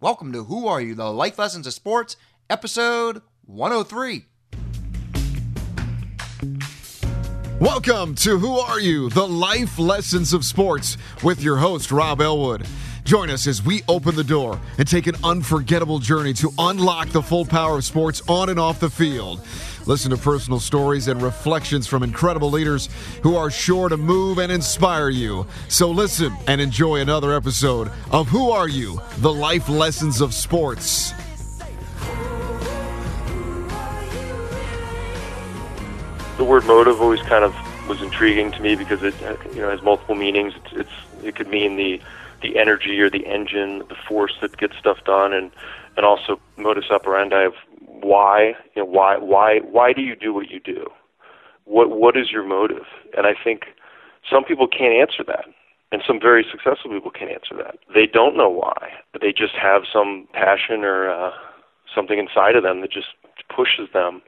Welcome to Who Are You? The Life Lessons of Sports, episode 103. Welcome to Who Are You? The Life Lessons of Sports with your host, Rob Elwood. Join us as we open the door and take an unforgettable journey to unlock the full power of sports on and off the field. Listen to personal stories and reflections from incredible leaders who are sure to move and inspire you. So listen and enjoy another episode of Who Are You? The Life Lessons of Sports. The word motive always kind of was intriguing to me because it, you know, has multiple meanings. It could mean the energy or the engine, the force that gets stuff done, and also modus operandi of why, you know, why do you do what you do? What is your motive? And I think some people can't answer that, and some very successful people can't answer that. They don't know why. They just have some passion or something inside of them that just pushes them.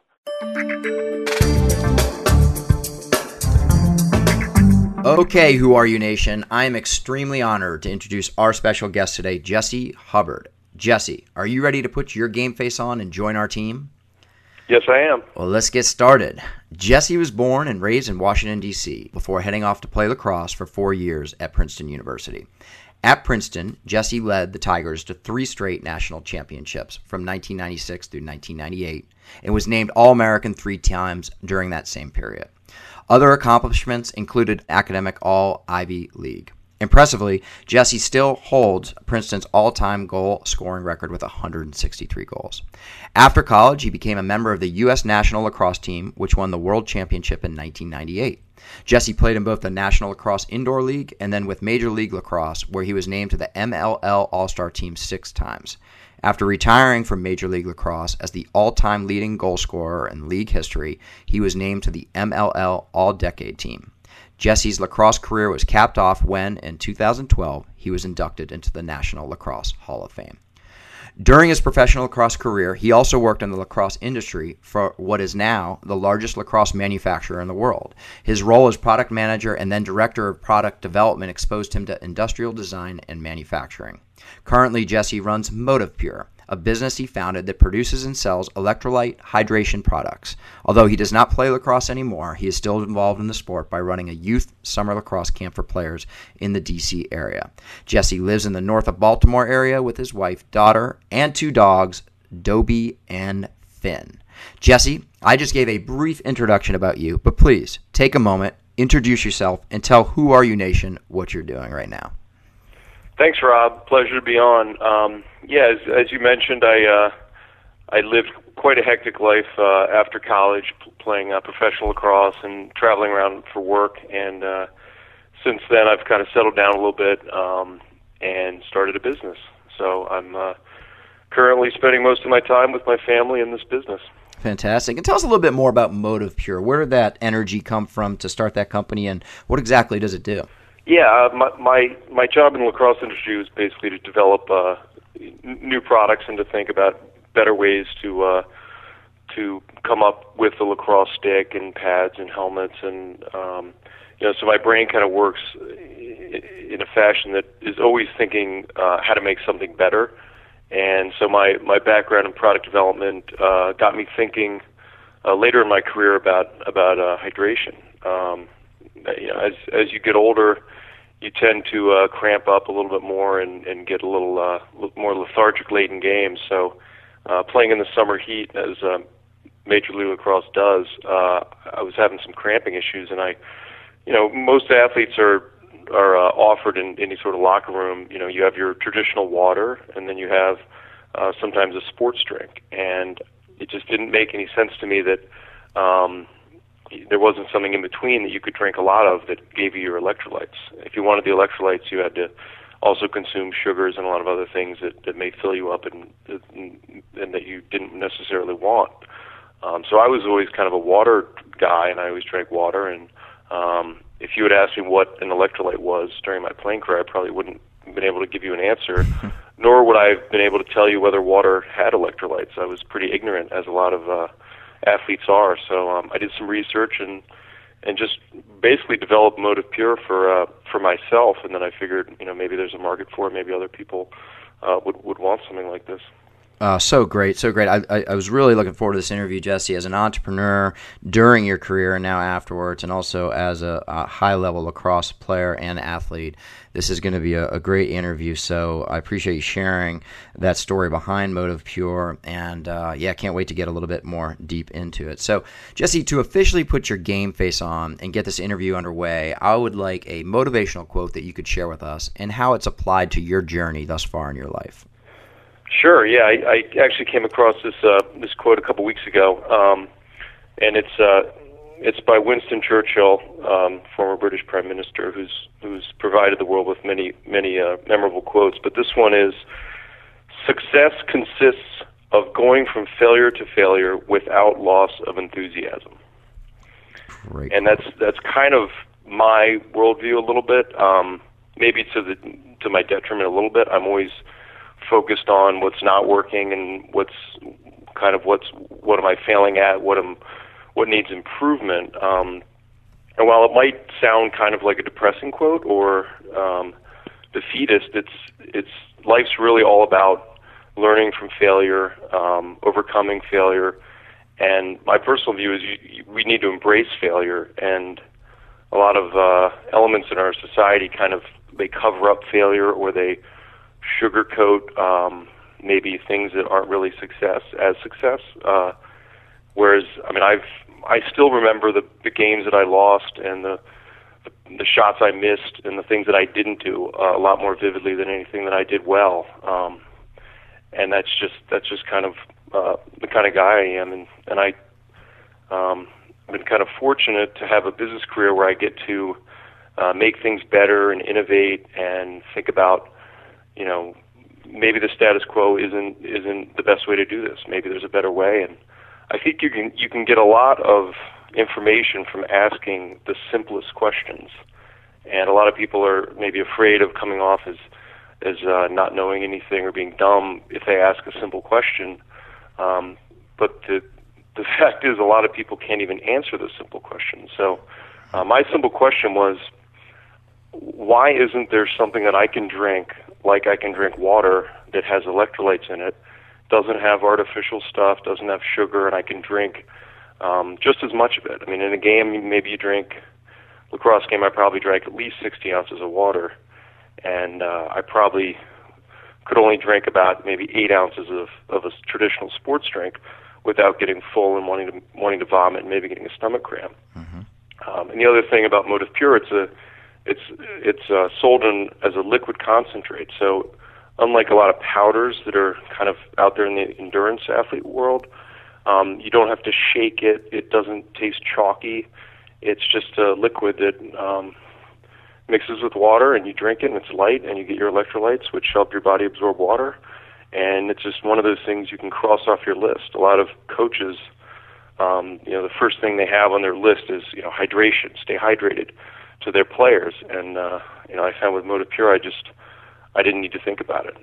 Okay, Who Are You Nation? I am extremely honored to introduce our special guest today, Jesse Hubbard. Jesse, are you ready to put your game face on and join our team? Yes, I am. Well, let's get started. Jesse was born and raised in Washington, D.C. before heading off to play lacrosse for 4 years at Princeton University. At Princeton, Jesse led the Tigers to 3 straight national championships from 1996 through 1998 and was named All-American 3 times during that same period. Other accomplishments included academic All-Ivy League. Impressively, Jesse still holds Princeton's all-time goal scoring record with 163 goals. After college, he became a member of the U.S. National Lacrosse Team, which won the World Championship in 1998. Jesse played in both the National Lacrosse Indoor League and then with Major League Lacrosse, where he was named to the MLL All-Star Team 6 times. After retiring from Major League Lacrosse as the all-time leading goal scorer in league history, he was named to the MLL All-Decade Team. Jesse's lacrosse career was capped off when, in 2012, he was inducted into the National Lacrosse Hall of Fame. During his professional lacrosse career, he also worked in the lacrosse industry for what is now the largest lacrosse manufacturer in the world. His role as product manager and then director of product development exposed him to industrial design and manufacturing. Currently, Jesse runs Motive Pure, a business he founded that produces and sells electrolyte hydration products. Although he does not play lacrosse anymore, he is still involved in the sport by running a youth summer lacrosse camp for players in the D.C. area. Jesse lives in the north of Baltimore area with his wife, daughter, and 2 dogs, Dobie and Finn. Jesse, I just gave a brief introduction about you, but please take a moment, introduce yourself, and tell Who Are You Nation what you're doing right now. Thanks, Rob. Pleasure to be on. As you mentioned, I lived quite a hectic life after college, playing professional lacrosse and traveling around for work. And since then, I've kind of settled down a little bit and started a business. So I'm currently spending most of my time with my family in this business. Fantastic. And tell us a little bit more about Motive Pure. Where did that energy come from to start that company, and what exactly does it do? Yeah, my job in the lacrosse industry was basically to develop new products and to think about better ways to come up with the lacrosse stick and pads and helmets and so my brain kind of works in a fashion that is always thinking how to make something better, and so my background in product development got me thinking later in my career about hydration. As you get older, you tend to cramp up a little bit more and get a little more lethargic late in games. So playing in the summer heat, as Major League Lacrosse does, I was having some cramping issues. And most athletes are offered in any sort of locker room, you know, you have your traditional water and then you have sometimes a sports drink. And it just didn't make any sense to me that there wasn't something in between that you could drink a lot of that gave you your electrolytes. If you wanted the electrolytes, you had to also consume sugars and a lot of other things that may fill you up and that you didn't necessarily want. So I was always kind of a water guy, and I always drank water. And if you had asked me what an electrolyte was during my plane career, I probably wouldn't have been able to give you an answer, nor would I have been able to tell you whether water had electrolytes. I was pretty ignorant, as a lot of athletes are. So I did some research and just basically developed Motive Pure for myself, and then I figured maybe there's a market for it, maybe other people would want something like this. So great. I was really looking forward to this interview, Jesse, as an entrepreneur during your career and now afterwards, and also as a high-level lacrosse player and athlete. This is going to be a great interview, so I appreciate you sharing that story behind Motive Pure, and can't wait to get a little bit more deep into it. So, Jesse, to officially put your game face on and get this interview underway, I would like a motivational quote that you could share with us and how it's applied to your journey thus far in your life. Sure. Yeah, I actually came across this quote a couple weeks ago, and it's by Winston Churchill, former British Prime Minister, who's provided the world with many memorable quotes. But this one is: "Success consists of going from failure to failure without loss of enthusiasm." Great. And that's kind of my worldview a little bit, maybe to my detriment a little bit. I'm always focused on what's not working and what am I failing at, what needs improvement. And while it might sound kind of like a depressing quote or defeatist, it's life's really all about learning from failure, overcoming failure, and my personal view is we need to embrace failure. And a lot of elements in our society they cover up failure, or they sugarcoat maybe things that aren't really success. Whereas, I still remember the games that I lost and the shots I missed and the things that I didn't do a lot more vividly than anything that I did well. And that's just kind of the kind of guy I am, and I I've been kind of fortunate to have a business career where I get to make things better and innovate and think about, you know, maybe the status quo isn't the best way to do this. Maybe there's a better way, and I think you can get a lot of information from asking the simplest questions. And a lot of people are maybe afraid of coming off as not knowing anything or being dumb if they ask a simple question. But the fact is, a lot of people can't even answer the simple question. So my simple question was, why isn't there something that I can drink, like I can drink water that has electrolytes in it, doesn't have artificial stuff, doesn't have sugar, and I can drink just as much of it? I mean, in a game, maybe you drink, lacrosse game, I probably drank at least 60 ounces of water, and I probably could only drink about maybe 8 ounces of a traditional sports drink without getting full and wanting to vomit and maybe getting a stomach cramp. Mm-hmm. And the other thing about Motive Pure, it's sold in as a liquid concentrate. So unlike a lot of powders that are kind of out there in the endurance athlete world, you don't have to shake it. It doesn't taste chalky. It's just a liquid that mixes with water, and you drink it, and it's light, and you get your electrolytes, which help your body absorb water. And it's just one of those things you can cross off your list. A lot of coaches, the first thing they have on their list is, hydration, stay hydrated, to their players. And I found with Motive Pure, I didn't need to think about it.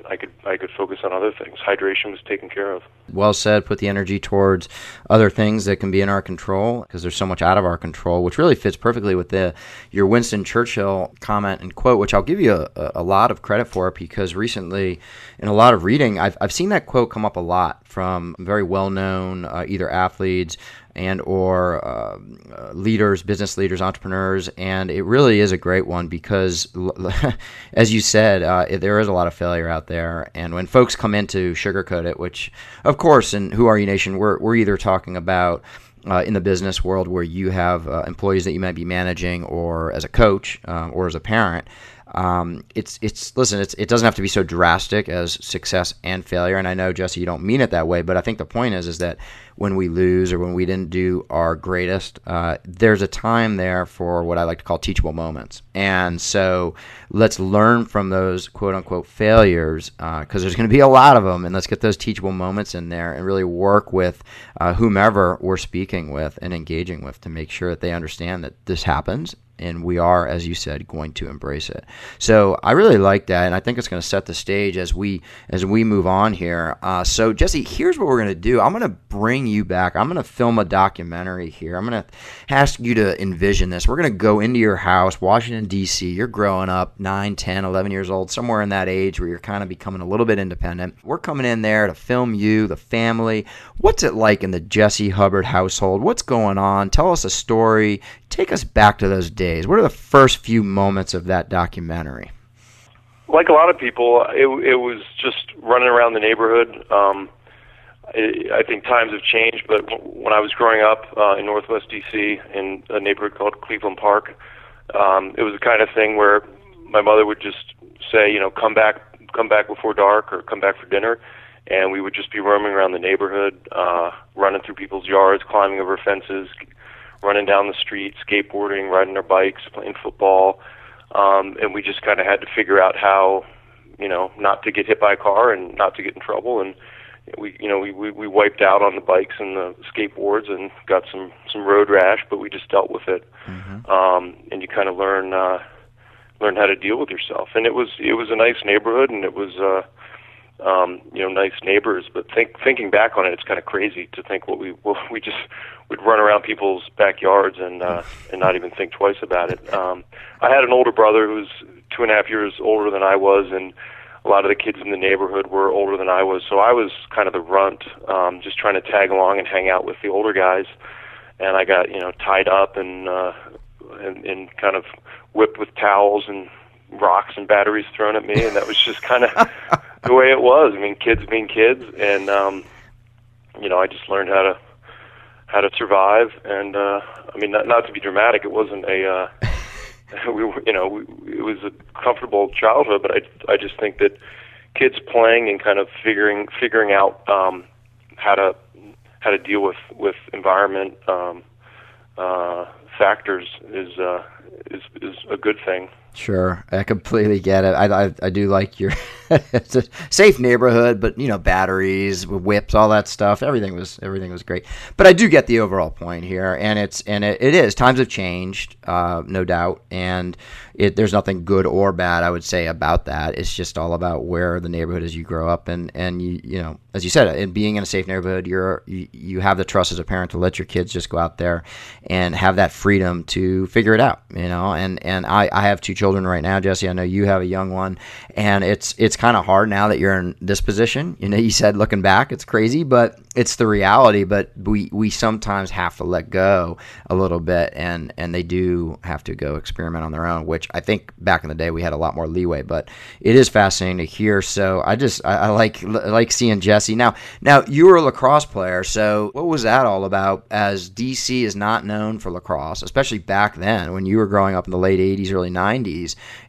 I could focus on other things. Hydration was taken care of. Well said. Put the energy towards other things that can be in our control, because there's so much out of our control, which really fits perfectly with your Winston Churchill comment and quote, which I'll give you a lot of credit for, because recently in a lot of reading, I've seen that quote come up a lot from very well-known either athletes and or leaders, business leaders, entrepreneurs, and it really is a great one because, as you said, there is a lot of failure out there, and when folks come in to sugarcoat it, which, of course, in Who Are You Nation, we're either talking about in the business world where you have employees that you might be managing, or as a coach, or as a parent. It doesn't have to be so drastic as success and failure. And I know, Jesse, you don't mean it that way, but I think the point is that when we lose or when we didn't do our greatest, there's a time there for what I like to call teachable moments. And so let's learn from those quote unquote failures, because there's going to be a lot of them, and let's get those teachable moments in there and really work with whomever we're speaking with and engaging with to make sure that they understand that this happens. And we are, as you said, going to embrace it. So I really like that, and I think it's going to set the stage as we move on here. So Jesse, here's what we're going to do. I'm going to bring bring you back. I'm going to film a documentary here. I'm going to ask you to envision this. We're going to go into your house, Washington, D.C. You're growing up 9, 10, 11 years old, somewhere in that age where you're kind of becoming a little bit independent. We're coming in there to film you, the family. What's it like in the Jesse Hubbard household? What's going on? Tell us a story. Take us back to those days. What are the first few moments of that documentary? Like a lot of people, it was just running around the neighborhood. I think times have changed, but when I was growing up in Northwest D.C. in a neighborhood called Cleveland Park, it was the kind of thing where my mother would just say, you know, come back before dark or come back for dinner, and we would just be roaming around the neighborhood, running through people's yards, climbing over fences, running down the street, skateboarding, riding our bikes, playing football, and we just kind of had to figure out how, you know, not to get hit by a car and not to get in trouble. And we, you know, we wiped out on the bikes and the skateboards and got some road rash, but we just dealt with it. Mm-hmm. And you kind of learn how to deal with yourself. And it was a nice neighborhood, and it was you know, nice neighbors. But thinking back on it, it's kind of crazy to think what we just would run around people's backyards and not even think twice about it. I had an older brother who was 2.5 years older than I was, and a lot of the kids in the neighborhood were older than I was, so I was kind of the runt, just trying to tag along and hang out with the older guys. And I got, you know, tied up and kind of whipped with towels and rocks and batteries thrown at me, and that was just kind of the way it was. I mean, kids being kids, and you know, I just learned how to survive. And I mean, not to be dramatic, it wasn't a we were, you know, it was a comfortable childhood, but I just think that kids playing and kind of figuring out how to deal with environment factors is a good thing. Sure, I completely get it. I do like your it's a safe neighborhood, but you know, batteries, whips, all that stuff. Everything was great. But I do get the overall point here, and it is times have changed, no doubt. And there's nothing good or bad I would say about that. It's just all about where the neighborhood is you grow up, and you know, as you said, and being in a safe neighborhood, you have the trust as a parent to let your kids just go out there and have that freedom to figure it out. You know, and I have two children right now, Jesse. I know you have a young one, and it's kind of hard now that you're in this position. You know, you said looking back, it's crazy, but it's the reality. But we sometimes have to let go a little bit, and they do have to go experiment on their own, which I think back in the day we had a lot more leeway. But it is fascinating to hear. So I like seeing Jesse now. Now, you were a lacrosse player, so what was that all about? As DC is not known for lacrosse, especially back then when you were growing up in the late '80s, early '90s.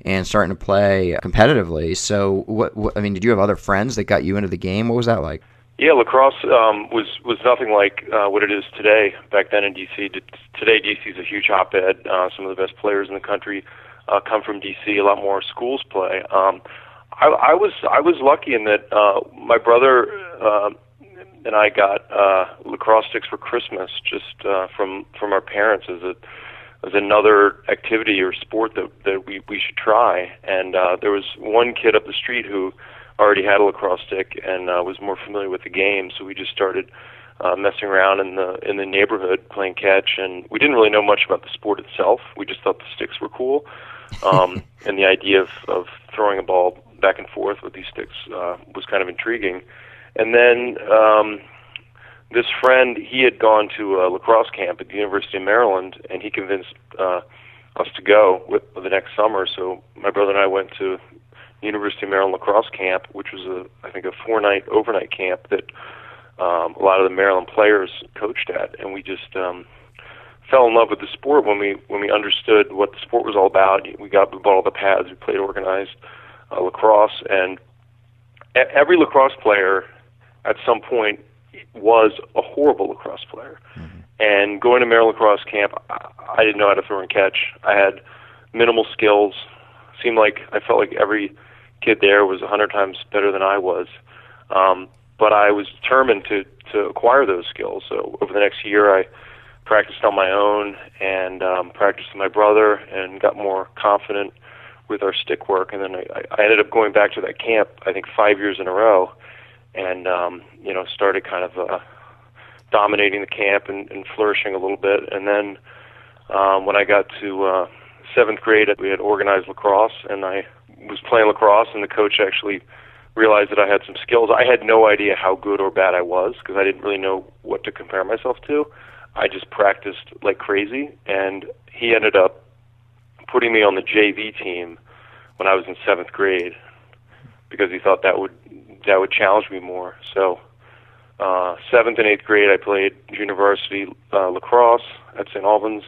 And starting to play competitively. So, what I mean, did you have other friends that got you into the game? What was that like? Yeah, lacrosse was nothing like what it is today. Back then in D.C., today D.C. is a huge hotbed. Some of the best players in the country come from D.C. A lot more schools play. I was lucky in that my brother and I got lacrosse sticks for Christmas, just from our parents as another activity or sport that we should try. And there was one kid up the street who already had a lacrosse stick and was more familiar with the game, so we just started messing around in the neighborhood playing catch, and we didn't really know much about the sport itself. We just thought the sticks were cool, and the idea of throwing a ball back and forth with these sticks was kind of intriguing. And then this friend, he had gone to a lacrosse camp at the University of Maryland, and he convinced us to go the next summer. So my brother and I went to University of Maryland lacrosse camp, which was, I think, a 4-night overnight camp that a lot of the Maryland players coached at. And we just fell in love with the sport when we understood what the sport was all about. We bought all the pads. We played organized lacrosse. And every lacrosse player at some point was a horrible lacrosse player. Mm-hmm. And going to Maryland lacrosse camp, I didn't know how to throw and catch. I had minimal skills. I felt like every kid there was 100 times better than I was. But I was determined to acquire those skills. So over the next year, I practiced on my own and practiced with my brother and got more confident with our stick work. And then I ended up going back to that camp, I think, 5 years in a row. And, you know, started kind of dominating the camp and flourishing a little bit. And then when I got to seventh grade, we had organized lacrosse, and I was playing lacrosse, and the coach actually realized that I had some skills. I had no idea how good or bad I was because I didn't really know what to compare myself to. I just practiced like crazy, and he ended up putting me on the JV team when I was in seventh grade because he thought that would challenge me more. So seventh and eighth grade, I played university lacrosse at St. Albans.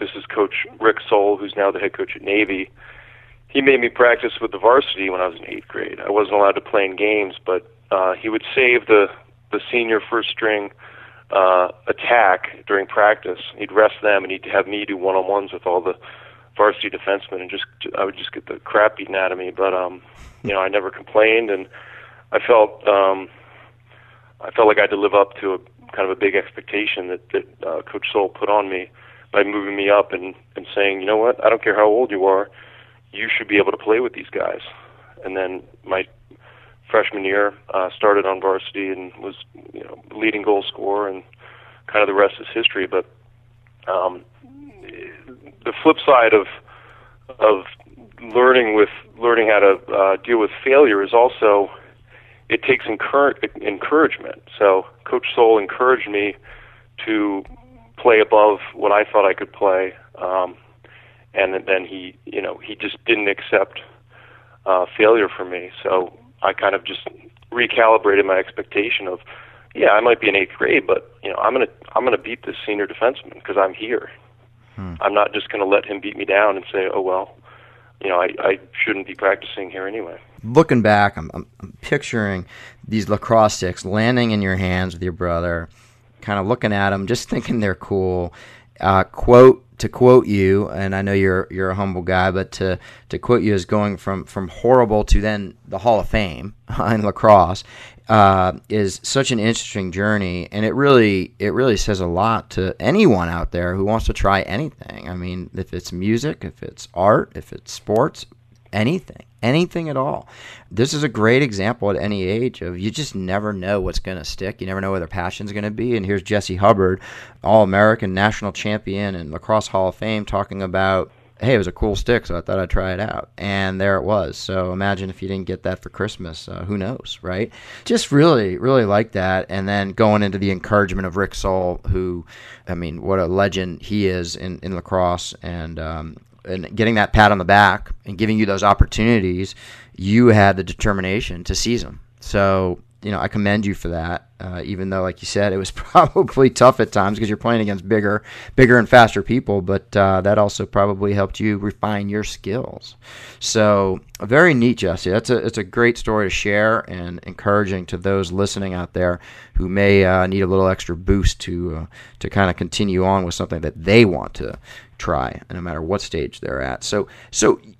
This is Coach Rick Soule, who's now the head coach at Navy. He made me practice with the varsity when I was in eighth grade. I wasn't allowed to play in games, but he would save the senior first string attack during practice. He'd rest them, and he'd have me do one-on-ones with all the varsity defensemen, and I would just get the crap beaten out of me. But I never complained, and I felt like I had to live up to a kind of a big expectation that Coach Soule put on me by moving me up and saying, you know what, I don't care how old you are, you should be able to play with these guys. And then my freshman year, started on varsity and was, leading goal scorer, and kind of the rest is history. But the flip side of learning how to deal with failure is also it takes encouragement. So Coach Soule encouraged me to play above what I thought I could play, and then he just didn't accept failure from me. So I kind of just recalibrated my expectation of, I might be in eighth grade, but I'm gonna beat this senior defenseman because I'm here. I'm not just gonna let him beat me down and say, oh well, I shouldn't be practicing here anyway. Looking back, I'm picturing these lacrosse sticks landing in your hands with your brother, kind of looking at them, just thinking they're cool. To quote you, and I know you're a humble guy, but to quote you is going from horrible to then the Hall of Fame in lacrosse is such an interesting journey, and it really says a lot to anyone out there who wants to try anything. I mean, if it's music, if it's art, if it's sports, anything at all. This is a great example at any age of you just never know what's going to stick. You never know where their passion's going to be. And here's Jesse Hubbard, All-American, national champion, and Lacrosse Hall of Fame, talking about, hey, it was a cool stick, so I thought I'd try it out. And there it was. So imagine if you didn't get that for Christmas. Who knows, right? Just really, really like that. And then going into the encouragement of Rick Soule, who, I mean, what a legend he is in lacrosse, and getting that pat on the back and giving you those opportunities, you had the determination to seize them. So, I commend you for that, even though, like you said, it was probably tough at times because you're playing against bigger and faster people, but that also probably helped you refine your skills. So very neat, Jesse. It's a great story to share and encouraging to those listening out there who may need a little extra boost to kind of continue on with something that they want to try, no matter what stage they're at. So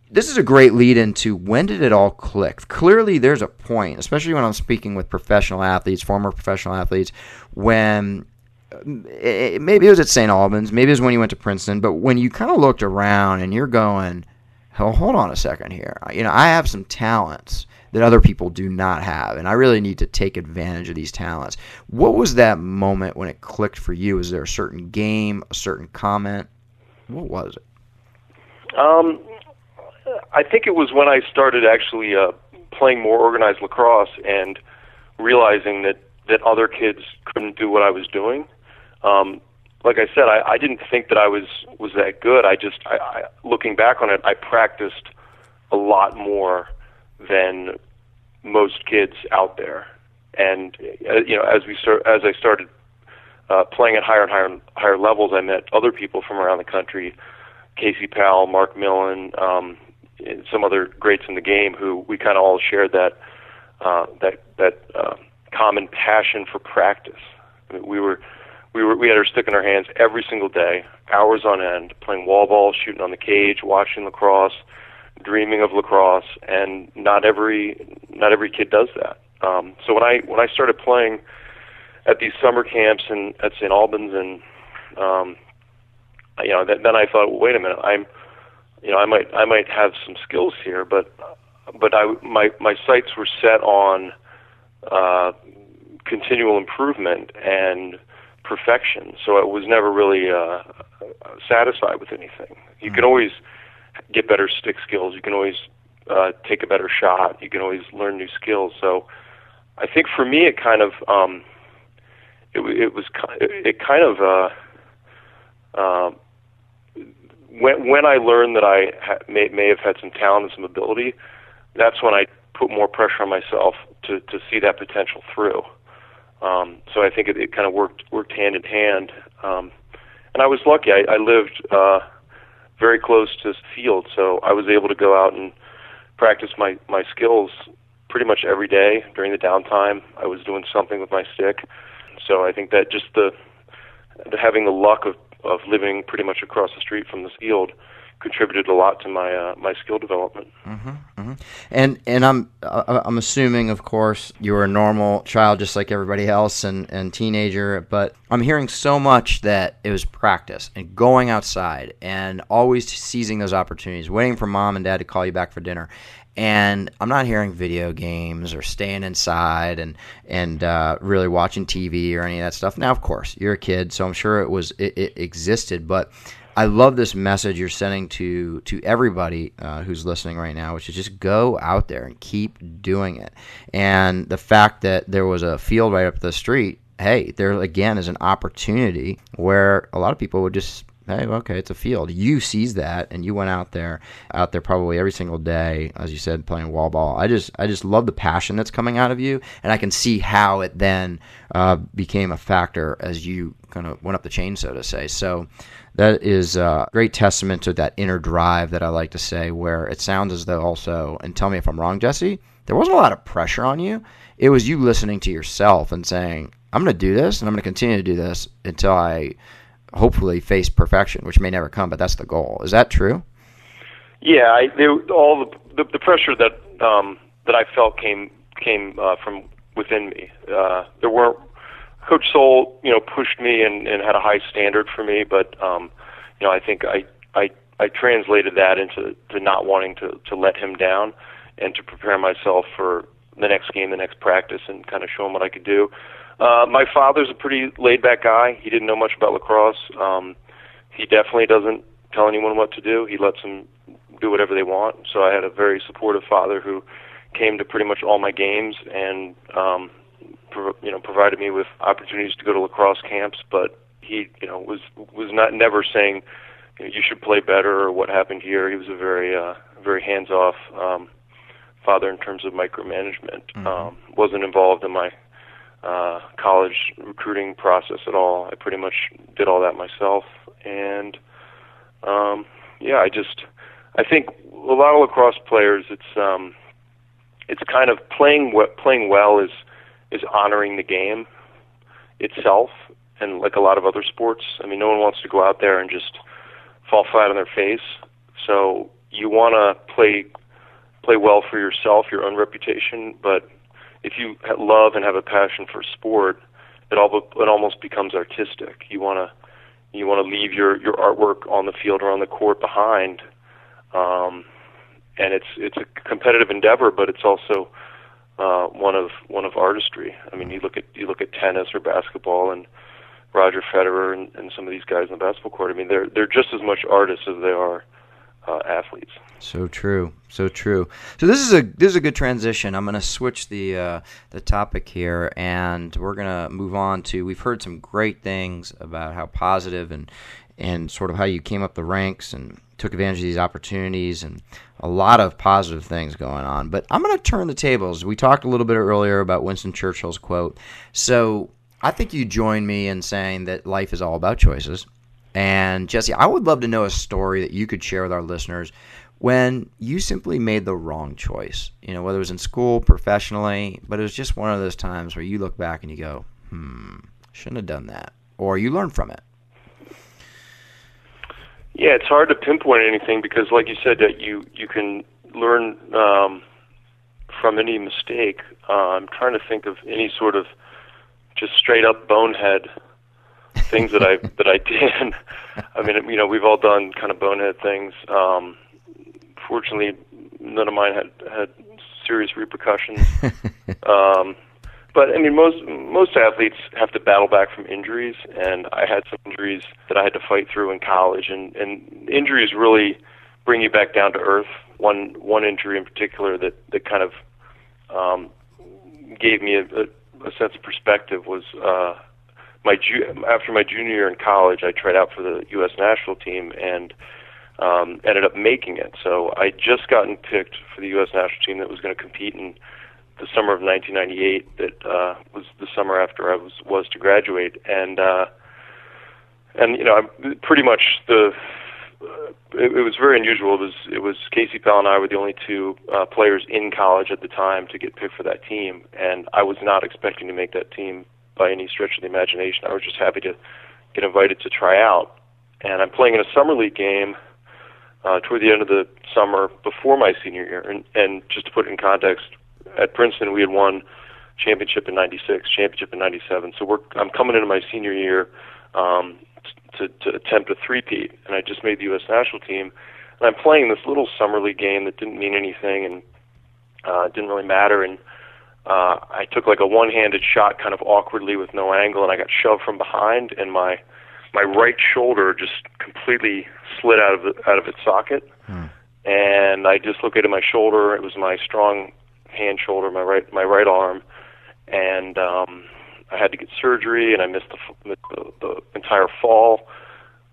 this is a great lead into when did it all click? Clearly there's a point, especially when I'm speaking with professional athletes, former professional athletes, when maybe it was at St. Albans, maybe it was when you went to Princeton, but when you kind of looked around and you're going, oh, hold on a second here. I have some talents that other people do not have, and I really need to take advantage of these talents. What was that moment when it clicked for you? Is there a certain game, a certain comment? What was it? I think it was when I started actually playing more organized lacrosse and realizing that other kids couldn't do what I was doing. Like I said, I didn't think that I was that good. I looking back on it, I practiced a lot more than most kids out there. And as I started playing at higher and higher levels, I met other people from around the country, Casey Powell, Mark Millon, and some other greats in the game who we kind of all shared that common passion for practice. I mean, we had our stick in our hands every single day, hours on end, playing wall ball, shooting on the cage, watching lacrosse, dreaming of lacrosse, and not every kid does that. So when I started playing at these summer camps and at St. Albans, and then I thought, well, wait a minute, I might have some skills here, but my sights were set on continual improvement and perfection. So I was never really satisfied with anything. You can always get better stick skills. You can always take a better shot. You can always learn new skills. So I think for me, it kind of when I learned that I may have had some talent and some ability, that's when I put more pressure on myself to see that potential through. So I think it kind of worked hand in hand. And I was lucky. I lived very close to the field, so I was able to go out and practice my skills pretty much every day. During the downtime, I was doing something with my stick. So I think that just having the luck of living pretty much across the street from the field contributed a lot to my my skill development. Mm-hmm, mm-hmm. And I'm assuming, of course, you were a normal child just like everybody else and teenager, but I'm hearing so much that it was practice and going outside and always seizing those opportunities, waiting for mom and dad to call you back for dinner. And I'm not hearing video games or staying inside and really watching TV or any of that stuff. Now, of course, you're a kid, so I'm sure it existed, but I love this message you're sending to everybody who's listening right now, which is just go out there and keep doing it. And the fact that there was a field right up the street, hey, there again is an opportunity where a lot of people would just, hey, okay, it's a field. You seized that, and you went out there probably every single day, as you said, playing wall ball. I just love the passion that's coming out of you, and I can see how it then became a factor as you kind of went up the chain, so to say. So that is a great testament to that inner drive that I like to say, where it sounds as though also, and tell me if I'm wrong, Jesse, there wasn't a lot of pressure on you. It was you listening to yourself and saying, I'm going to do this, and I'm going to continue to do this until I hopefully face perfection, which may never come, but that's the goal. Is that true? Yeah, all the pressure that I felt came from within me. There weren't. Coach Soule, pushed me and had a high standard for me, but I think I translated that into not wanting to let him down and to prepare myself for the next game, the next practice, and kind of show him what I could do. My father's a pretty laid-back guy. He didn't know much about lacrosse. He definitely doesn't tell anyone what to do. He lets them do whatever they want. So I had a very supportive father who came to pretty much all my games and provided me with opportunities to go to lacrosse camps, but he, was never saying, you should play better or what happened here. He was a very hands-off father in terms of micromanagement. Mm-hmm. Wasn't involved in my college recruiting process at all. I pretty much did all that myself, and I think a lot of lacrosse players, it's kind of playing well is honoring the game itself, and like a lot of other sports, I mean, no one wants to go out there and just fall flat on their face. So you want to play well for yourself, your own reputation, but if you love and have a passion for sport, it almost becomes artistic. You want to leave your artwork on the field or on the court behind, and it's a competitive endeavor, but it's also one of artistry. I mean, you look at tennis or basketball and Roger Federer and some of these guys on the basketball court. I mean, they're just as much artists as they are athletes. So true. So this is a good transition. I'm going to switch the topic here, and we're going to move on to. We've heard some great things about how positive and sort of how you came up the ranks and took advantage of these opportunities, and a lot of positive things going on. But I'm going to turn the tables. We talked a little bit earlier about Winston Churchill's quote. So I think you join me in saying that life is all about choices. And Jesse, I would love to know a story that you could share with our listeners when you simply made the wrong choice, whether it was in school, professionally, but it was just one of those times where you look back and you go, shouldn't have done that, or you learn from it. Yeah, it's hard to pinpoint anything because, like you said, that you can learn from any mistake. I'm trying to think of any sort of just straight up bonehead things that I did. I mean, we've all done kind of bonehead things. Fortunately, none of mine had serious repercussions. But I mean, most athletes have to battle back from injuries, and I had some injuries that I had to fight through in college, and injuries really bring you back down to earth. One injury in particular that kind of gave me a sense of perspective was after my junior year in college, I tried out for the U.S. National Team and ended up making it. So I just gotten picked for the U.S. National Team that was going to compete in the summer of 1998. That was the summer after I was to graduate, and you know, I'm pretty much the. It was very unusual. It was Casey Powell and I were the only two players in college at the time to get picked for that team, and I was not expecting to make that team by any stretch of the imagination. I was just happy to get invited to try out, and I'm playing in a summer league game toward the end of the summer before my senior year. And just to put it in context, at Princeton we had won championship in '96, championship in '97. So I'm coming into my senior year. To attempt a three-peat, and I just made the U.S. National Team, and I'm playing this little summer league game that didn't mean anything and didn't really matter, and I took like a one-handed shot kind of awkwardly with no angle, and I got shoved from behind, and my right shoulder just completely slid out of its socket. And I dislocated my shoulder. It was my strong hand shoulder, my right arm, and I had to get surgery, and I missed the entire fall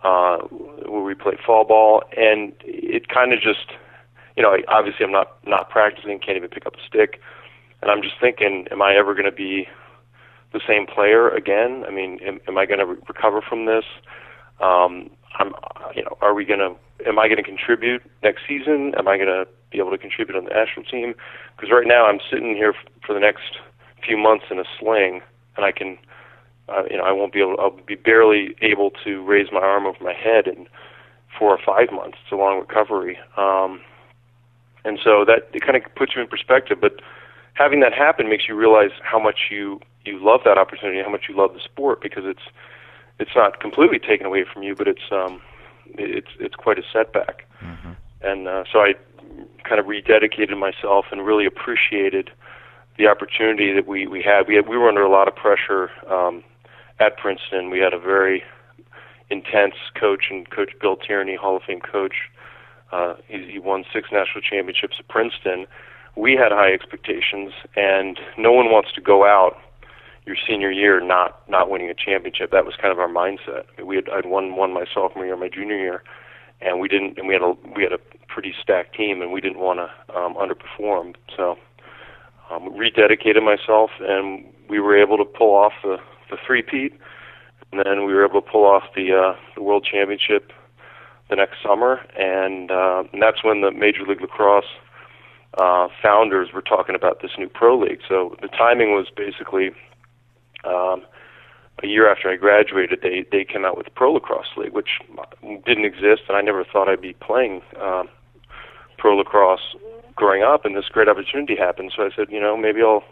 where we played fall ball. And it kind of just, you know, obviously I'm not practicing, can't even pick up a stick. And I'm just thinking, am I ever going to be the same player again? I mean, am I going to recover from this? Am I going to contribute next season? Am I going to be able to contribute on the national team? Because right now I'm sitting here for the next few months in a sling. And I can, I won't be able. I'll be barely able to raise my arm over my head in 4 or 5 months. It's a long recovery, and so that it kind of puts you in perspective. But having that happen makes you realize how much you love that opportunity, how much you love the sport, because it's not completely taken away from you, but it's quite a setback. Mm-hmm. And so I kind of rededicated myself and really appreciated the opportunity that we had. We were under a lot of pressure at Princeton. We had a very intense coach, and Coach Bill Tierney, Hall of Fame coach. He won 6 national championships at Princeton. We had high expectations, and no one wants to go out your senior year not winning a championship. That was kind of our mindset. I mean, I'd won one my sophomore year, my junior year, and we had a pretty stacked team, and we didn't want to underperform. So. Rededicated myself, and we were able to pull off the three-peat, and then we were able to pull off the World Championship the next summer, and that's when the Major League Lacrosse founders were talking about this new pro league. So the timing was basically a year after I graduated, they came out with the Pro Lacrosse League, which didn't exist, and I never thought I'd be playing pro lacrosse growing up, and this great opportunity happened. So I said, maybe I'll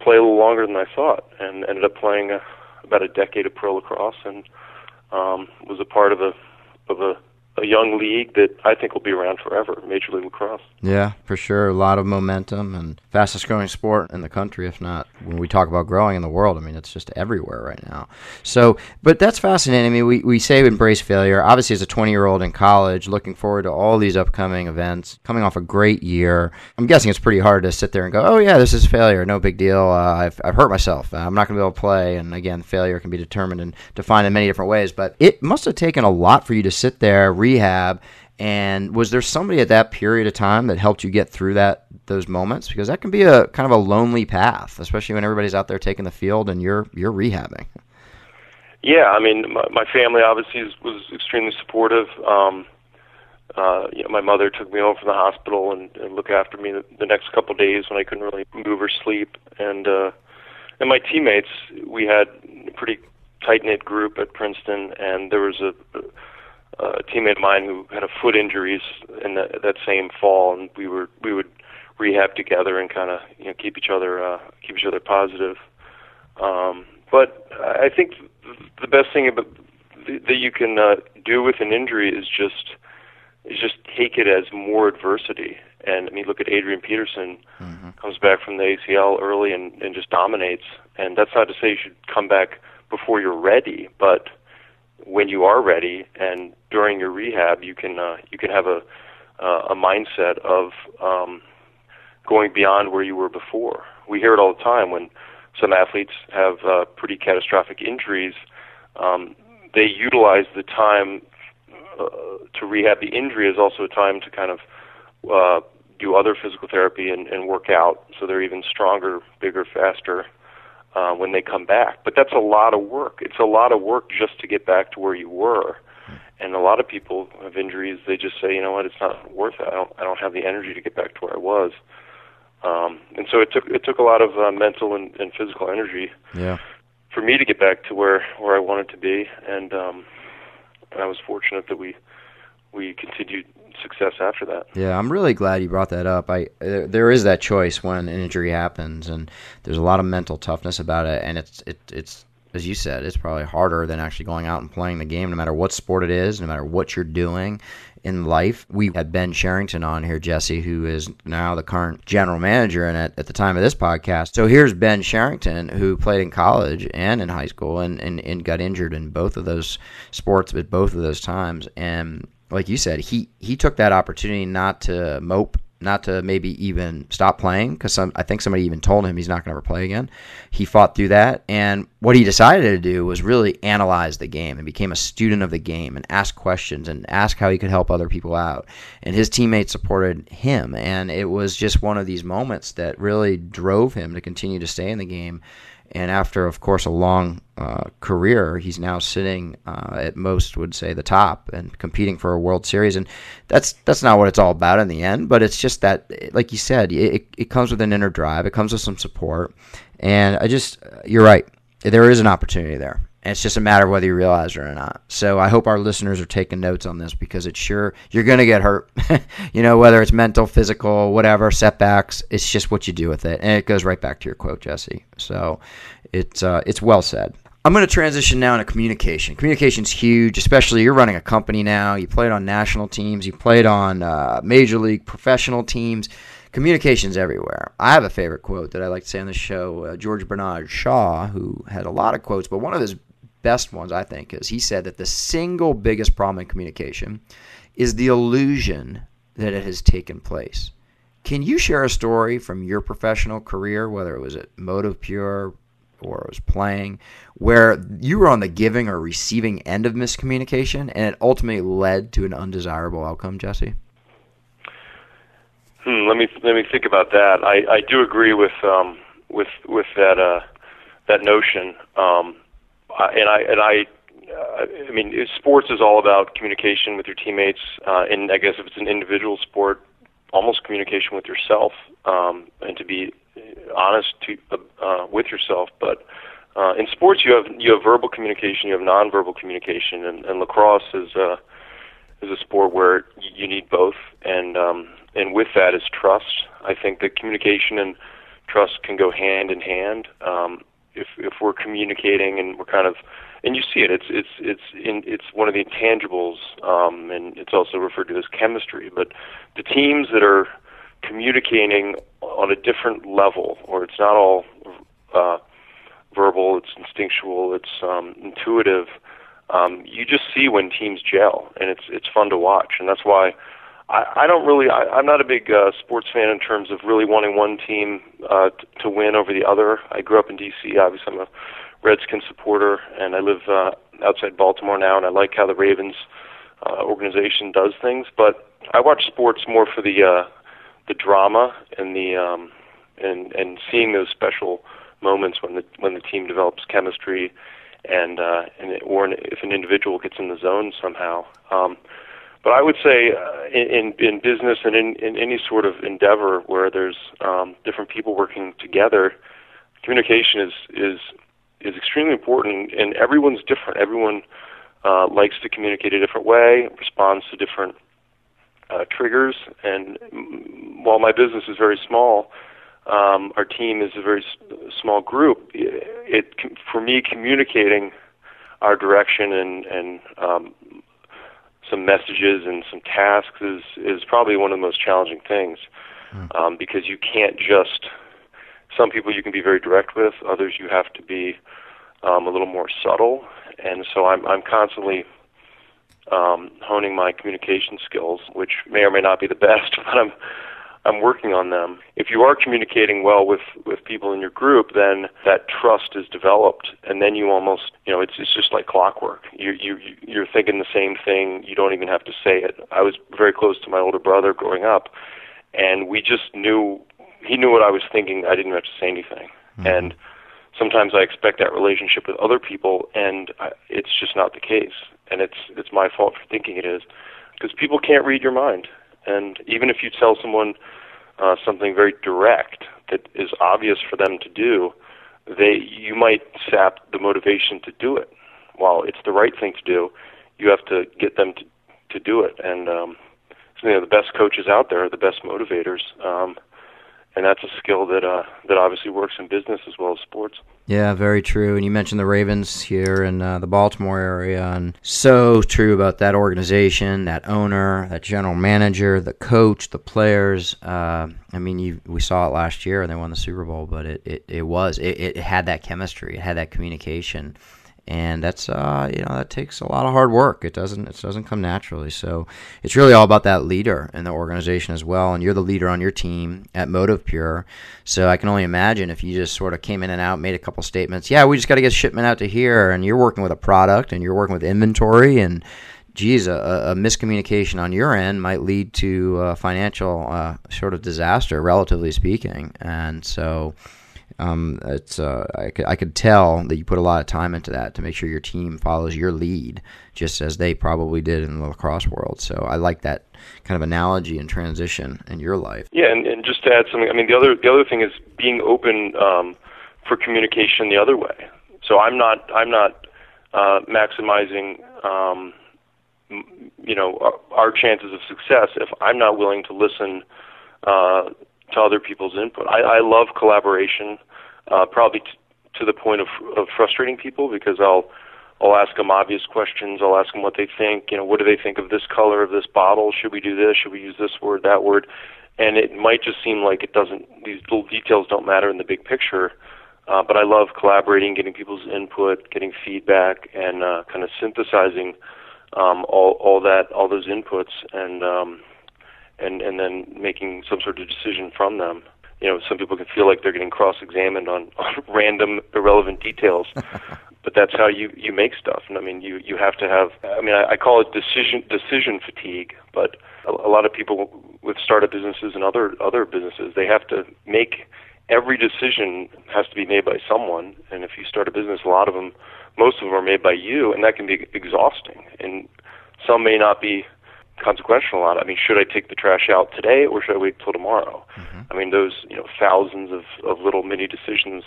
play a little longer than I thought, and ended up playing about a decade of pro lacrosse, and was a part of a young league that I think will be around forever, Major League Lacrosse. Yeah, for sure. A lot of momentum, and fastest growing sport in the country, if not, when we talk about growing in the world, I mean, it's just everywhere right now. So, but that's fascinating. I mean, we say embrace failure. Obviously, as a 20-year-old in college, looking forward to all these upcoming events, coming off a great year, I'm guessing it's pretty hard to sit there and go, oh, yeah, this is failure. No big deal. I've hurt myself. I'm not going to be able to play. And again, failure can be determined and defined in many different ways, but it must have taken a lot for you to sit there, rehab, and was there somebody at that period of time that helped you get through those moments? Because that can be a kind of a lonely path, especially when everybody's out there taking the field and you're rehabbing. Yeah, I mean, my family obviously was extremely supportive. My mother took me home from the hospital and looked after me the next couple of days when I couldn't really move or sleep, and my teammates. We had a pretty tight knit group at Princeton, and there was a teammate of mine who had a foot injuries in that same fall, and we would rehab together and kind of keep each other positive. But I think the best thing that you can do with an injury is just take it as more adversity And I mean, look at Adrian Peterson, comes back from the ACL early and just dominates. And that's not to say you should come back before you're ready, but when you are ready and during your rehab, you can have a mindset of going beyond where you were before. We hear it all the time when some athletes have pretty catastrophic injuries. They utilize the time to rehab the injury as also a time to kind of do other physical therapy and work out, so they're even stronger, bigger, faster when they come back. But that's a lot of work. It's a lot of work just to get back to where you were. And a lot of people have injuries. They just say, you know what, it's not worth it. I don't have the energy to get back to where I was. And so it took a lot of mental and physical energy for me to get back to where I wanted to be. And I was fortunate that we continued success after that. Yeah, I'm really glad you brought that up. There is that choice when an injury happens, and there's a lot of mental toughness about it, and it's as you said, it's probably harder than actually going out and playing the game, no matter what sport it is, no matter what you're doing in life. We had Ben Cherington on here, Jesse, who is now the current general manager and at the time of this podcast. So here's Ben Cherington, who played in college and in high school and got injured in both of those sports at both of those times. And like you said, he took that opportunity not to mope, not to maybe even stop playing, because I think somebody even told him he's not going to ever play again. He fought through that, and what he decided to do was really analyze the game and became a student of the game and ask questions and ask how he could help other people out. And his teammates supported him, and it was just one of these moments that really drove him to continue to stay in the game. And after, of course, a long career, he's now sitting at most would say the top and competing for a World Series. And that's not what it's all about in the end, but it's just that, like you said, it comes with an inner drive. It comes with some support. And you're right. There is an opportunity there. And it's just a matter of whether you realize it or not. So I hope our listeners are taking notes on this, because it's sure you're going to get hurt, you know, whether it's mental, physical, whatever, setbacks. It's just what you do with it. And it goes right back to your quote, Jesse. So it's well said. I'm going to transition now into communication. Communication's huge, especially you're running a company now. You played on national teams. You played on major league professional teams. Communication's everywhere. I have a favorite quote that I like to say on the show. George Bernard Shaw, who had a lot of quotes, but one of his best ones, I think, is he said that the single biggest problem in communication is the illusion that it has taken place. Can you share a story from your professional career, whether it was at Motive Pure or it was playing, where you were on the giving or receiving end of miscommunication and it ultimately led to an undesirable outcome, Jesse? Let me think about that. I do agree with that notion. I mean, sports is all about communication with your teammates, and I guess if it's an individual sport, almost communication with yourself, and to be honest with yourself. But in sports, you have verbal communication, you have nonverbal communication, and lacrosse is a sport where you need both, and with that is trust. I think that communication and trust can go hand in hand. If we're communicating and we're kind of, and you see it, it's one of the intangibles, and it's also referred to as chemistry. But the teams that are communicating on a different level, or it's not all verbal, it's instinctual, it's intuitive. You just see when teams gel, and it's fun to watch, and that's why I'm not a big sports fan in terms of really wanting one team to win over the other. I grew up in D.C. Obviously, I'm a Redskins supporter, and I live outside Baltimore now, and I like how the Ravens organization does things. But I watch sports more for the drama and the and seeing those special moments when the team develops chemistry, and if an individual gets in the zone somehow. But I would say in business and in any sort of endeavor where there's different people working together, communication is extremely important, and everyone's different. Everyone likes to communicate a different way, responds to different triggers, and while my business is very small, our team is a very small group. For me, communicating our direction and some messages and some tasks is probably one of the most challenging things, because you can't just, some people you can be very direct with, others you have to be a little more subtle. And so I'm constantly honing my communication skills, which may or may not be the best, but I'm working on them. If you are communicating well with people in your group, then that trust is developed, and then you almost, it's just like clockwork. You're thinking the same thing. You don't even have to say it. I was very close to my older brother growing up, and we just knew, he knew what I was thinking. I didn't have to say anything. Mm-hmm. And sometimes I expect that relationship with other people, and it's just not the case. And it's my fault for thinking it is, because people can't read your mind. And even if you tell someone something very direct that is obvious for them to do, you might sap the motivation to do it. While it's the right thing to do, you have to get them to do it. And the best coaches out there are the best motivators, and that's a skill that obviously works in business as well as sports. Yeah, very true. And you mentioned the Ravens here in the Baltimore area, and so true about that organization, that owner, that general manager, the coach, the players. We saw it last year, and they won the Super Bowl, but it had that chemistry, it had that communication, and that's that takes a lot of hard work. It doesn't come naturally. So it's really all about that leader in the organization as well. And you're the leader on your team at Motive Pure. So I can only imagine if you just sort of came in and out, made a couple statements. Yeah, we just got to get shipment out to here. And you're working with a product, and you're working with inventory, and a miscommunication on your end might lead to a financial sort of disaster, relatively speaking. And so. I could tell that you put a lot of time into that to make sure your team follows your lead, just as they probably did in the lacrosse world. So I like that kind of analogy and transition in your life. Yeah, and just to add something, the other thing is being open for communication the other way. So I'm not maximizing our chances of success if I'm not willing to listen to other people's input. I love collaboration, probably to the point of frustrating people, because I'll ask them obvious questions. I'll ask them what they think. What do they think of this color of this bottle? Should we do this? Should we use this word, that word? And it might just seem like it doesn't. These little details don't matter in the big picture. But I love collaborating, getting people's input, getting feedback, and kind of synthesizing all those inputs and then making some sort of decision from them. Some people can feel like they're getting cross-examined on random, irrelevant details, but that's how you make stuff. And you have to have, I call it decision fatigue, but a lot of people with startup businesses and other businesses, they have to make, every decision has to be made by someone. And if you start a business, most of them are made by you, and that can be exhausting. And some may not be consequential on it. Should I take the trash out today, or should I wait till tomorrow? Mm-hmm. Those thousands of little mini decisions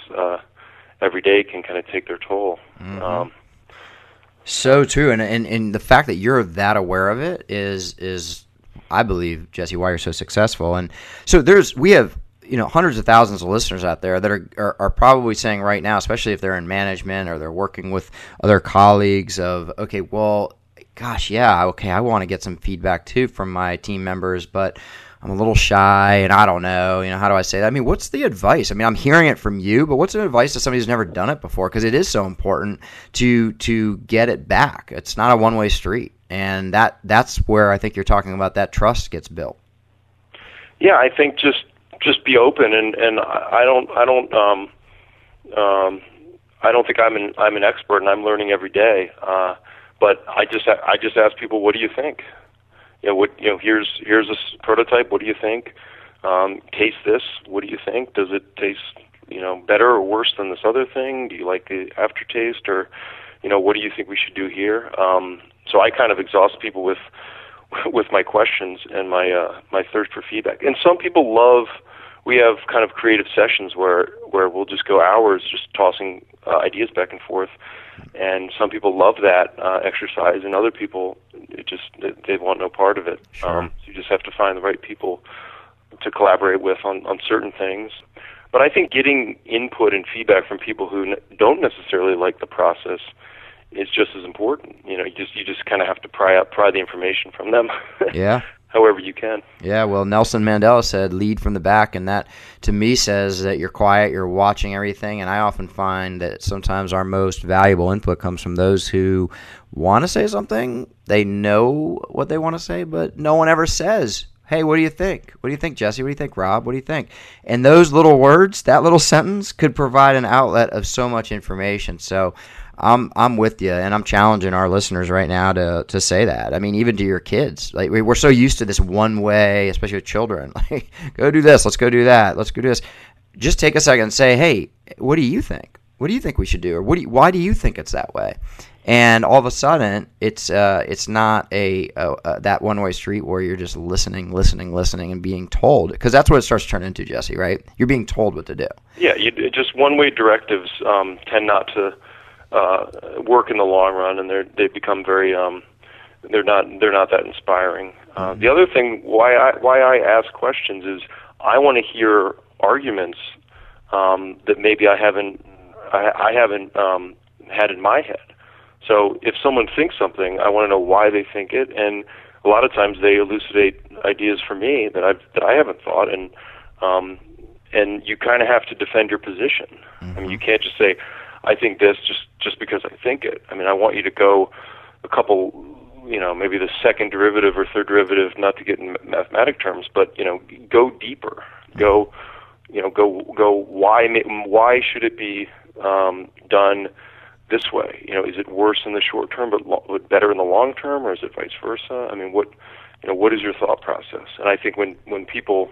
every day can kind of take their toll. Mm-hmm. So true, and the fact that you're that aware of it is I believe, Jesse, why you're so successful. And so we have hundreds of thousands of listeners out there that are probably saying right now, especially if they're in management or they're working with other colleagues, I want to get some feedback too from my team members, but I'm a little shy and I don't know, how do I say that? What's the advice? I'm hearing it from you, but what's the advice to somebody who's never done it before? Because it is so important to get it back. It's not a one-way street. And that's where I think you're talking about that trust gets built. Yeah, I think just be open, and I don't think I'm an expert, and I'm learning every day. But I just ask people, what do you think? Here's a prototype. What do you think? Taste this. What do you think? Does it taste better or worse than this other thing? Do you like the aftertaste, or what do you think we should do here? So I kind of exhaust people with my questions and my thirst for feedback. And some people love. We have kind of creative sessions where we'll just go hours just tossing ideas back and forth, and some people love that exercise, and other people they want no part of it. Sure. So you just have to find the right people to collaborate with on certain things. But I think getting input and feedback from people who don't necessarily like the process is just as important. You know, you just kind of have to pry the information from them. Yeah. However you can. Yeah, well, Nelson Mandela said, lead from the back, and that, to me, says that you're quiet, you're watching everything, and I often find that sometimes our most valuable input comes from those who want to say something, they know what they want to say, but no one ever says, hey, what do you think? What do you think, Jesse? What do you think, Rob? What do you think? And those little words, that little sentence, could provide an outlet of so much information, so I'm with you, and I'm challenging our listeners right now to say that. I mean, even to your kids. Like, we're so used to this one way, especially with children. Like, go do this. Let's go do that. Let's go do this. Just take a second and say, hey, what do you think? What do you think we should do? Or why do you think it's that way? And all of a sudden, it's not that one-way street where you're just listening, and being told. Because that's what it starts to turn into, Jesse, right? You're being told what to do. Yeah, just one-way directives tend not to work in the long run, and they become very they're not that inspiring. Mm-hmm. The other thing why I ask questions is I want to hear arguments that maybe I haven't had in my head. So if someone thinks something, I want to know why they think it, and a lot of times they elucidate ideas for me that I haven't thought, and you kind of have to defend your position. Mm-hmm. I mean, you can't just say, I think this just because I think it. I mean, I want you to go a couple, you know, maybe the second derivative or third derivative, not to get in mathematic terms, but, you know, go deeper. Go why should it be done this way? You know, is it worse in the short term but better in the long term, or is it vice versa? I mean, what is your thought process? And I think when people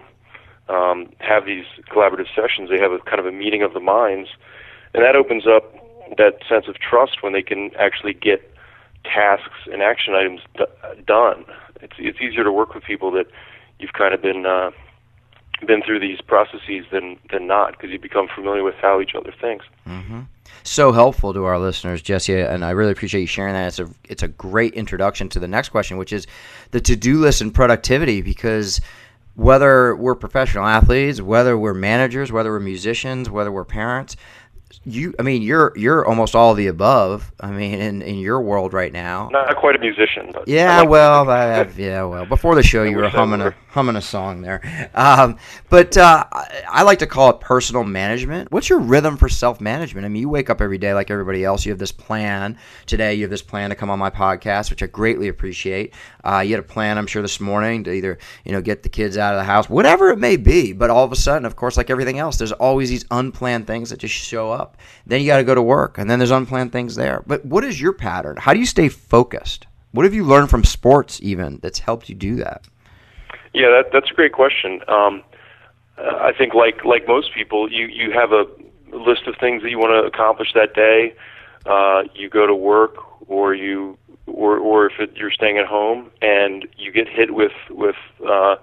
have these collaborative sessions, they have a kind of a meeting of the minds. And that opens up that sense of trust when they can actually get tasks and action items done. It's easier to work with people that you've kind of been through these processes than not, because you become familiar with how each other thinks. Mm-hmm. So helpful to our listeners, Jesse, and I really appreciate you sharing that. It's a great introduction to the next question, which is the to-do list and productivity, because whether we're professional athletes, whether we're managers, whether we're musicians, whether we're parents, you're almost all of the above. I mean, in your world right now. Not quite a musician. But yeah, well, before the show you were humming a song there. But I like to call it personal management. What's your rhythm for self-management? I mean, you wake up every day like everybody else. You have this plan. Today you have this plan to come on my podcast, which I greatly appreciate. You had a plan, I'm sure, this morning to either, you know, get the kids out of the house, whatever it may be. But all of a sudden, of course, like everything else, there's always these unplanned things that just show up. Then you got to go to work, and then there's unplanned things there. But what is your pattern? How do you stay focused? What have you learned from sports even that's helped you do that? Yeah, that's a great question. I think like most people, you have a list of things that you want to accomplish that day. You go to work, or if you're staying at home, and you get hit with the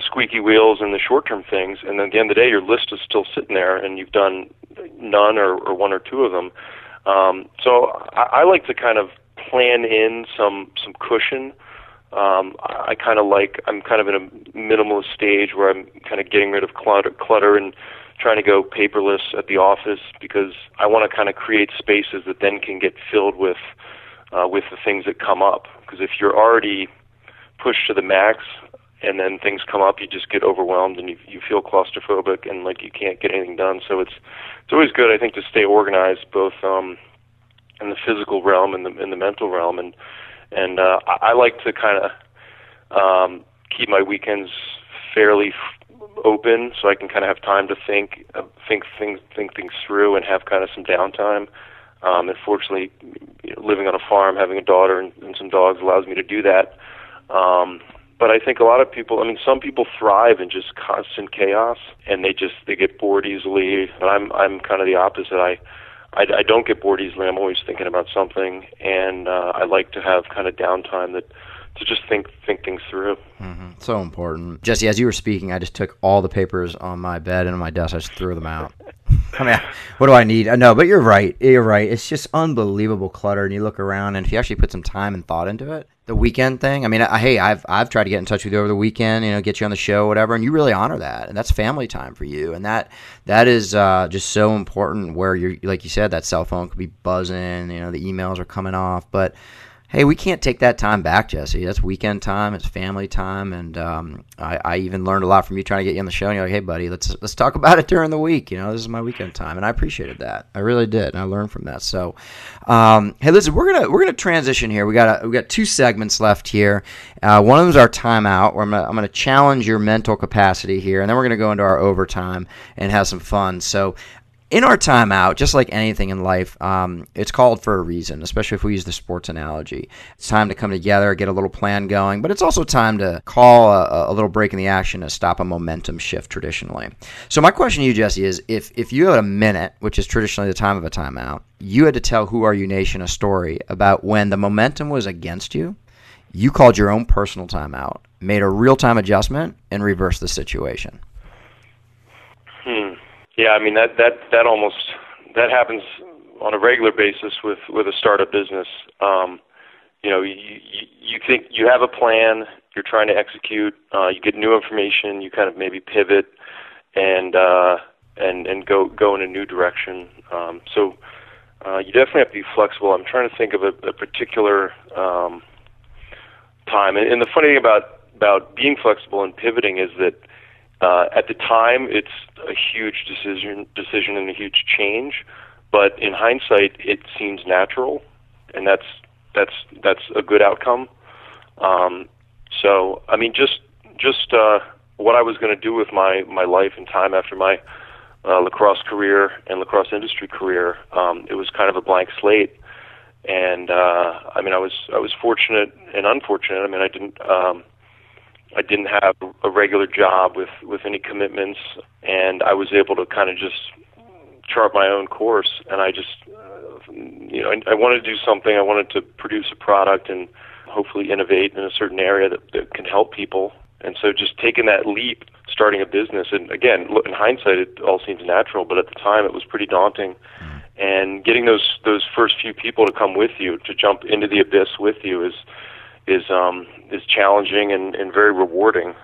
squeaky wheels and the short-term things, and then at the end of the day, your list is still sitting there, and you've done none or one or two of them. So I like to kind of plan in some cushion. I'm kind of in a minimalist stage where I'm kind of getting rid of clutter and trying to go paperless at the office, because I want to kind of create spaces that then can get filled with the things that come up. Because if you're already pushed to the max, and then things come up, you just get overwhelmed, and you feel claustrophobic, and like you can't get anything done. So it's always good, I think, to stay organized, both in the physical realm and in the mental realm. And I like to kind of keep my weekends fairly open, so I can kind of have time to think things through, and have kind of some downtime. And fortunately, living on a farm, having a daughter and some dogs allows me to do that. But I think a lot of people, I mean, some people thrive in just constant chaos, and they get bored easily. And I'm kind of the opposite. I don't get bored easily. I'm always thinking about something, and I like to have kind of downtime that to just think things through. Mm-hmm. So important. Jesse, as you were speaking, I just took all the papers on my bed and on my desk. I just threw them out. I mean, what do I need? No, but you're right. You're right. It's just unbelievable clutter, and you look around, and if you actually put some time and thought into it, the weekend thing, I mean, hey, I've tried to get in touch with you over the weekend, you know, get you on the show, whatever, and you really honor that, and that's family time for you, and that is just so important where you're, like you said, that cell phone could be buzzing, you know, the emails are coming off, but hey, we can't take that time back, Jesse. That's weekend time. It's family time, and I even learned a lot from you trying to get you on the show. And you're like, "Hey, buddy, let's talk about it during the week. You know, this is my weekend time," and I appreciated that. I really did, and I learned from that. So, hey, listen, we're gonna transition here. We got two segments left here. One of them is our timeout, where I'm gonna challenge your mental capacity here, and then we're gonna go into our overtime and have some fun. So. In our timeout, just like anything in life, it's called for a reason, especially if we use the sports analogy. It's time to come together, get a little plan going, but it's also time to call a little break in the action to stop a momentum shift traditionally. So my question to you, Jesse, is if you had a minute, which is traditionally the time of a timeout, you had to tell Who Are You Nation a story about when the momentum was against you, you called your own personal timeout, made a real-time adjustment, and reversed the situation. Yeah, I mean that happens on a regular basis with a startup business. You know, you think you have a plan, you're trying to execute, you get new information, you kind of maybe pivot and go in a new direction. So you definitely have to be flexible. I'm trying to think of a particular time, and the funny thing about being flexible and pivoting is that. At the time, it's a huge decision and a huge change, but in hindsight, it seems natural, and that's a good outcome. So, I mean, just what I was going to do with my life and time after my lacrosse career and lacrosse industry career, it was kind of a blank slate, and I mean, I was fortunate and unfortunate. I mean, I didn't have a regular job with any commitments, and I was able to kind of just chart my own course. And I just, you know, I wanted to do something. I wanted to produce a product and hopefully innovate in a certain area that can help people. And so just taking that leap, starting a business, and again, in hindsight, it all seems natural, but at the time it was pretty daunting. And getting those first few people to come with you, to jump into the abyss with you is challenging and very rewarding.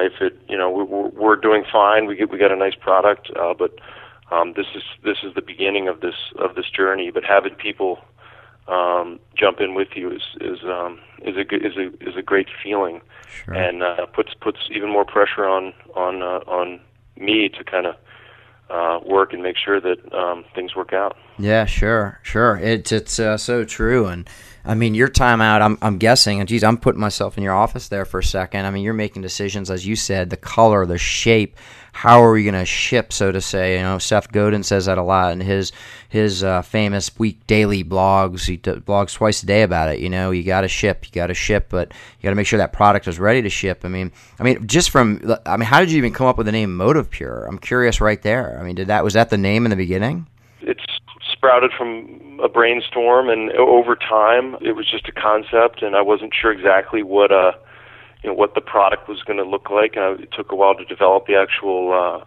If it, you know, we're doing fine, we got a nice product, but this is the beginning of this journey. But having people jump in with you is a great feeling, sure. And puts even more pressure on me to kind of. Work and make sure that things work out. Yeah, sure. It's so true. And I mean, your timeout. I'm guessing. And geez, I'm putting myself in your office there for a second. I mean, you're making decisions, as you said, the color, the shape. How are we going to ship, so to say? You know, Seth Godin says that a lot in his famous daily blogs. He blogs twice a day about it. You know, you got to ship, but you got to make sure that product is ready to ship. I mean, how did you even come up with the name Motive Pure? I'm curious right there. I mean, was that the name in the beginning? It's sprouted from a brainstorm, and over time, it was just a concept, and I wasn't sure exactly what the product was going to look like, and it took a while to develop the actual,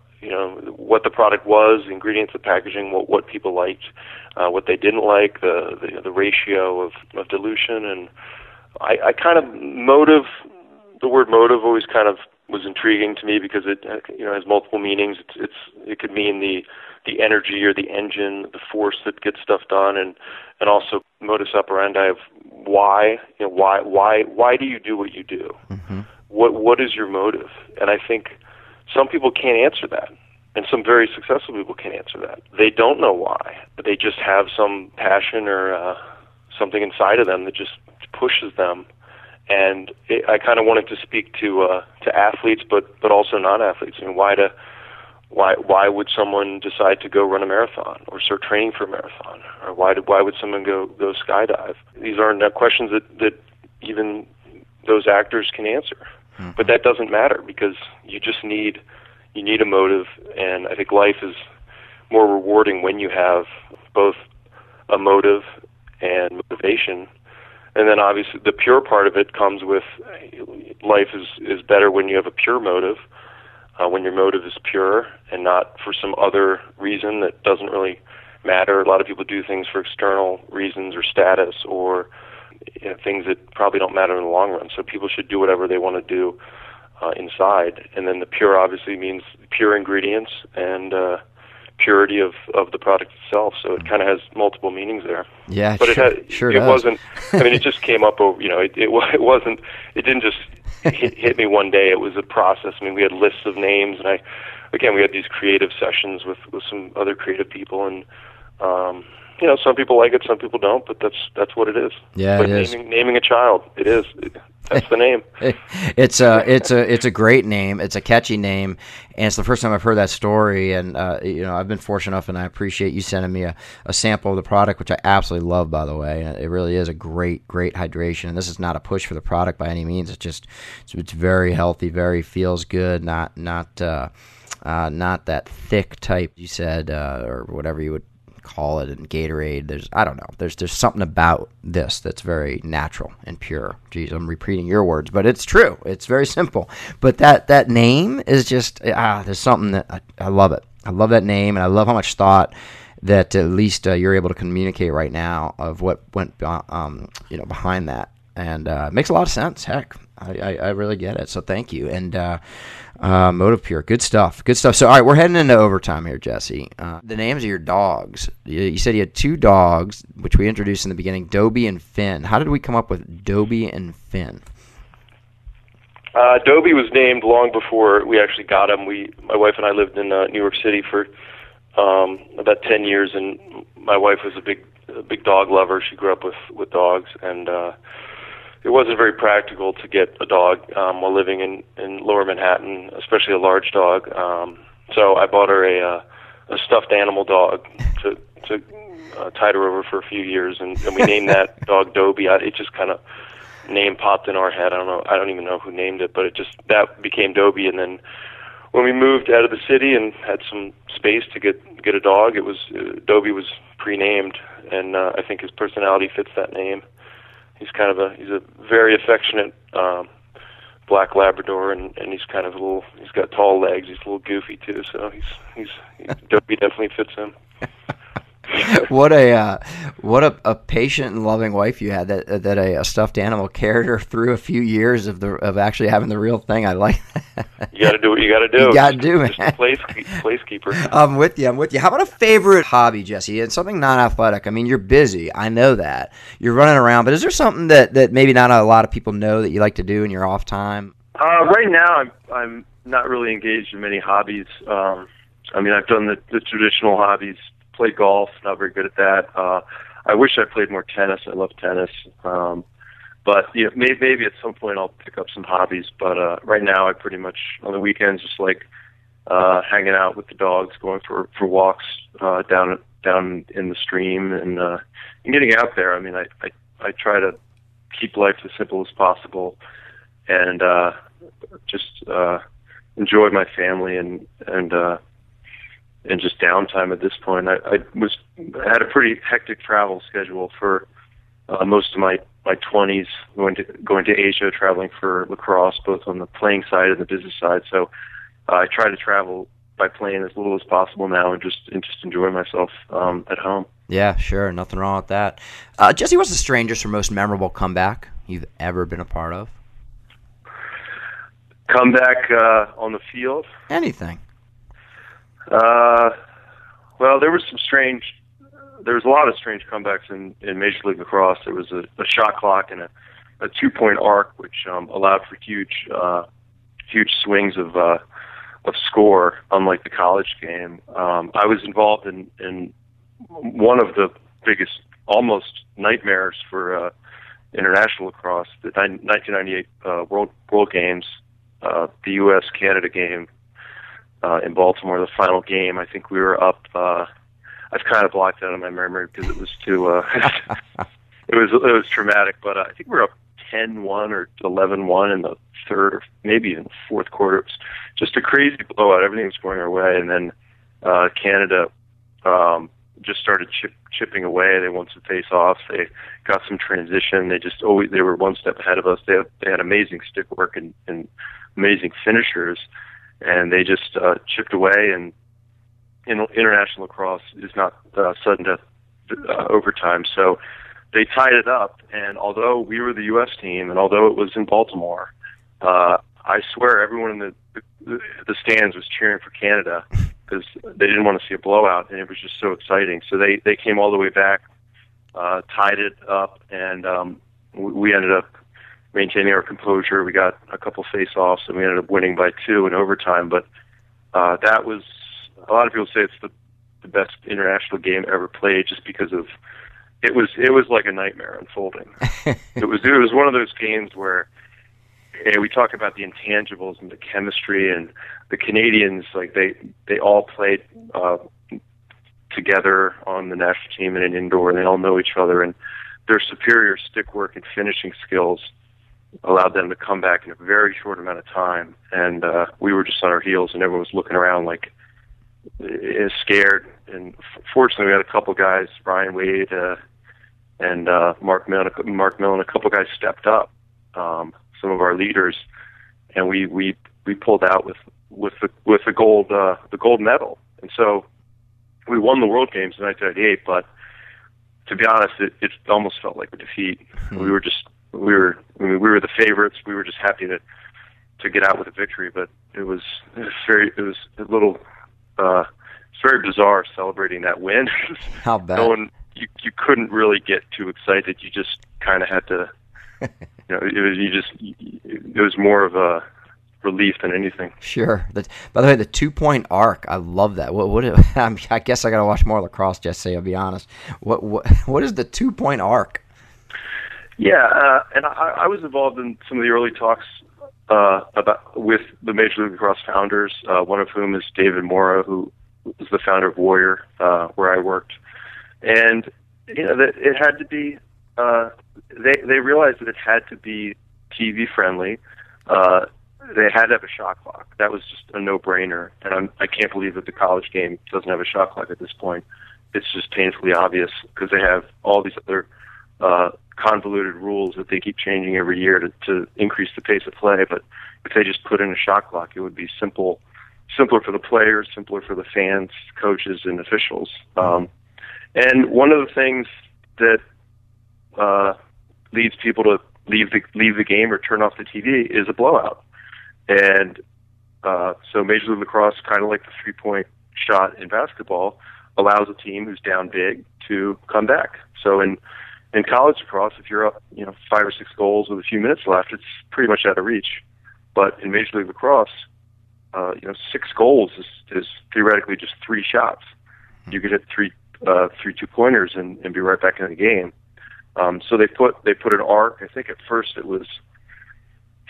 what the product was, the ingredients, the packaging, what people liked, what they didn't like, the ratio of dilution, and I kind of the word motive always kind of was intriguing to me because it, you know, has multiple meanings. It could mean the energy or the engine, the force that gets stuff done, and also modus operandi of why, you know, why do you do what you do? Mm-hmm. What is your motive? And I think some people can't answer that, and some very successful people can't answer that. They don't know why, but they just have some passion or something inside of them that just pushes them. And I kind of wanted to speak to athletes, but also non-athletes. I mean, why would someone decide to go run a marathon or start training for a marathon? Or why would someone go skydive? These aren't questions that even those actors can answer. Mm-hmm. But that doesn't matter because you just need a motive. And I think life is more rewarding when you have both a motive and motivation And then obviously the pure part of it comes with life is better when you have a pure motive, when your motive is pure and not for some other reason that doesn't really matter. A lot of people do things for external reasons or status or things that probably don't matter in the long run. So people should do whatever they want to do inside. And then the pure obviously means pure ingredients and purity of the product itself, so it kind of has multiple meanings there. Yeah, but sure, it does. Wasn't. I mean, it just came up. You know, it wasn't. It didn't just hit me one day. It was a process. I mean, we had lists of names, and we had these creative sessions with some other creative people, and some people like it, some people don't, but that's what it is. Yeah, like naming a child. It is. That's the name. It's a great name. It's a catchy name, and it's the first time I've heard that story. And I've been fortunate enough, and I appreciate you sending me a sample of the product, which I absolutely love. By the way, it really is a great, great hydration. And this is not a push for the product by any means. It's just it's very healthy, very feels good. Not that thick type you said, or whatever you would call it in Gatorade. There's something about this that's very natural and pure. Geez, I'm repeating your words, but it's true. It's very simple. But that name is just there's something that I love it. I love that name, and I love how much thought that at least you're able to communicate right now of what went behind that, and it makes a lot of sense. Heck, I really get it. So thank you. And Motive Pure, good stuff, good stuff. So all right, we're heading into overtime here, Jesse. The names of your dogs. You said you had two dogs, which we introduced in the beginning, Dobie and Finn. How did we come up with Dobie and Finn? Dobie was named long before we actually got him. My wife and I lived in New York City for about 10 years, and my wife was a big dog lover. She grew up with dogs, and it wasn't very practical to get a dog while living in Lower Manhattan, especially a large dog. So I bought her a stuffed animal dog to tide her over for a few years, and we named that dog Dobie. It just kind of name popped in our head. I don't even know who named it, but that became Dobie. And then when we moved out of the city and had some space to get a dog, it was Dobie was pre-named, and I think his personality fits that name. He's kind of a very affectionate black Labrador, and he's kind of he's got tall legs. He's a little goofy too, so Dobie definitely fits him. What a patient and loving wife you had that a stuffed animal carried her through a few years of actually having the real thing. I like that. You got to do what you got to do. You got to do, man. Just placekeeper. I'm with you. How about a favorite hobby, Jesse? And something non-athletic. I mean, you're busy. I know that. You're running around. But is there something that maybe not a lot of people know that you like to do in your off time? Right now, I'm not really engaged in many hobbies. I mean, I've done the traditional hobbies. Play golf, not very good at that. I wish I played more tennis. I love tennis. But maybe at some point I'll pick up some hobbies. But right now I pretty much, on the weekends, just like hanging out with the dogs, going for walks down in the stream, and getting out there. I mean, I try to keep life as simple as possible and just enjoy my family and just downtime at this point. I had a pretty hectic travel schedule for most of my 20s, going to Asia, traveling for lacrosse, both on the playing side and the business side. So I try to travel by plane as little as possible now and just enjoy myself at home. Yeah, sure. Nothing wrong with that. Jesse, what's the strangest or most memorable comeback you've ever been a part of? Comeback on the field? Anything. Well, there was a lot of strange comebacks in Major League Lacrosse. There was a shot clock and a 2-point arc, which allowed for huge swings of score, unlike the college game. I was involved in one of the biggest, almost nightmares for international lacrosse, the 1998 World Games, the U.S. Canada game. In Baltimore, the final game, I think we were up. I've kind of blocked out of my memory because it was too. It was traumatic, but I think we were up 10-1 or 11-1 in the third, or maybe even fourth quarter. It was just a crazy blowout. Everything was going our way, and then Canada just started chipping away. They won some face-offs. They got some transition. They just always, they were one step ahead of us. They had amazing stick work and amazing finishers, and they just chipped away. And international lacrosse is not sudden death overtime, so they tied it up. And although we were the U.S. team, and although it was in Baltimore, I swear everyone in the stands was cheering for Canada, because they didn't want to see a blowout, and it was just so exciting. So they came all the way back, tied it up, and we ended up maintaining our composure. We got a couple face-offs, and we ended up winning by 2 in overtime. But that was, a lot of people say it's the best international game ever played, just because of it was like a nightmare unfolding. it was one of those games where, we talk about the intangibles and the chemistry, and the Canadians, like they all played together on the national team in an indoor, and they all know each other, and their superior stick work and finishing skills allowed them to come back in a very short amount of time. And we were just on our heels, and everyone was looking around like scared. And fortunately, we had a couple guys, Brian Wade and Mark Millon, a couple guys stepped up. Some of our leaders, and we pulled out with the gold medal, and so we won the World Games in 1998. But to be honest, it almost felt like a defeat. Mm-hmm. We were the favorites. We were just happy to get out with a victory. But it was very bizarre celebrating that win. How bad? No one, you couldn't really get too excited. You just kind of had to. You know, it was more of a relief than anything. Sure. By the way, the 2-point arc, I love that. I guess I got to watch more lacrosse, Jesse. I'll be honest. What is the 2-point arc? Yeah, and I was involved in some of the early talks with the Major League Lacrosse founders. One of whom is David Mora, who is the founder of Warrior, where I worked, and you know that it had to be. They realized that it had to be TV friendly. They had to have a shot clock. That was just a no-brainer. And I can't believe that the college game doesn't have a shot clock at this point. It's just painfully obvious, because they have all these other convoluted rules that they keep changing every year to increase the pace of play. But if they just put in a shot clock, it would be simpler for the players, simpler for the fans, coaches, and officials. And one of the things that leads people to leave the game or turn off the TV is a blowout. And so Major League Lacrosse, kind of like the 3-point shot in basketball, allows a team who's down big to come back. So in college lacrosse, if you're up 5 or 6 goals with a few minutes left, it's pretty much out of reach. But in Major League Lacrosse, 6 goals is theoretically just 3 shots. You could hit 3 two-pointers and be right back in the game. So they put an arc. I think at first it was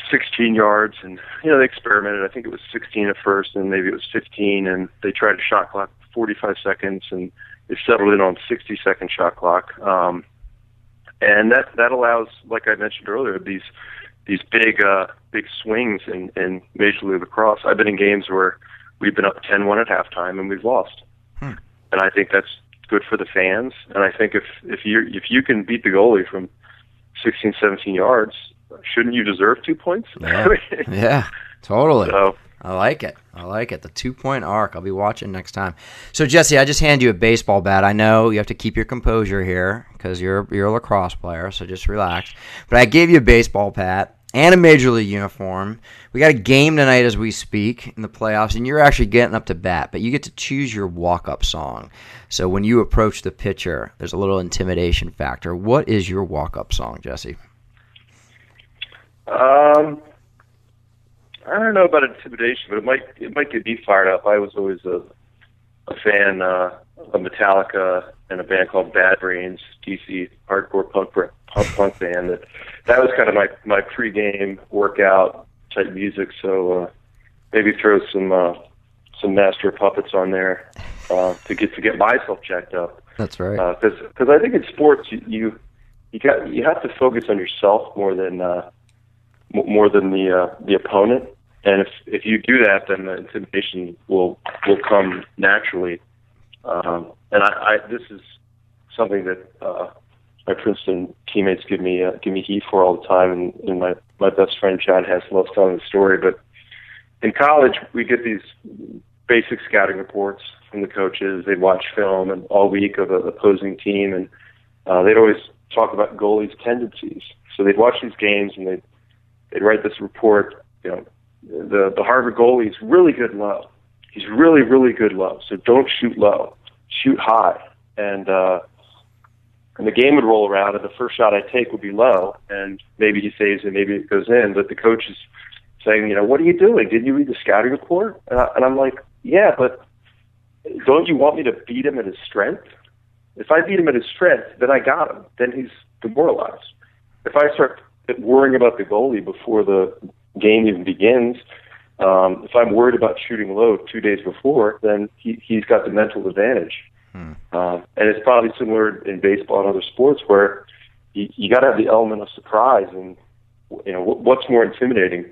16 yards, and they experimented. I think it was 16 at first, and maybe it was 15, and they tried a shot clock 45 seconds, and they settled in on 60-second shot clock. And that allows, like I mentioned earlier, these big swings in Major League Lacrosse. I've been in games where we've been up 10-1 at halftime and we've lost, and I think that's good for the fans. And I think if you can beat the goalie from 16, 17 yards, shouldn't you deserve 2 points? Yeah, yeah, totally. So, I like it. The 2-point arc. I'll be watching next time. So, Jesse, I just hand you a baseball bat. I know you have to keep your composure here because you're a lacrosse player, so just relax. But I gave you a baseball bat and a Major League uniform. We got a game tonight as we speak in the playoffs, and you're actually getting up to bat, but you get to choose your walk-up song. So when you approach the pitcher, there's a little intimidation factor. What is your walk-up song, Jesse? I don't know about intimidation, but it might get me fired up. I was always a fan of Metallica and a band called Bad Brains, DC hardcore punk band. That was kind of my pregame workout type music. So maybe throw some Master of Puppets on there to get myself jacked up. That's right. Because I think in sports you have to focus on yourself more than the opponent. And if you do that, then the intimidation will come naturally. And this is something that my Princeton teammates give me heat for all the time, and my best friend Chad has loves telling the story. But in college, we get these basic scouting reports from the coaches. They'd watch film and all week of an opposing team, and they'd always talk about goalies' tendencies. So they'd watch these games, and they'd write this report. You know, the Harvard goalie is really good low. He's really, really good low. So don't shoot low. Shoot high. And the game would roll around, and the first shot I take would be low, and maybe he saves it, maybe it goes in, but the coach is saying, you know, what are you doing? Didn't you read the scouting report? And I'm like, yeah, but don't you want me to beat him at his strength? If I beat him at his strength, then I got him. Then he's demoralized. If I start worrying about the goalie before the game even begins, if I'm worried about shooting low 2 days before, then he's got the mental advantage. And it's probably similar in baseball and other sports where you got to have the element of surprise. And, you know, what's more intimidating,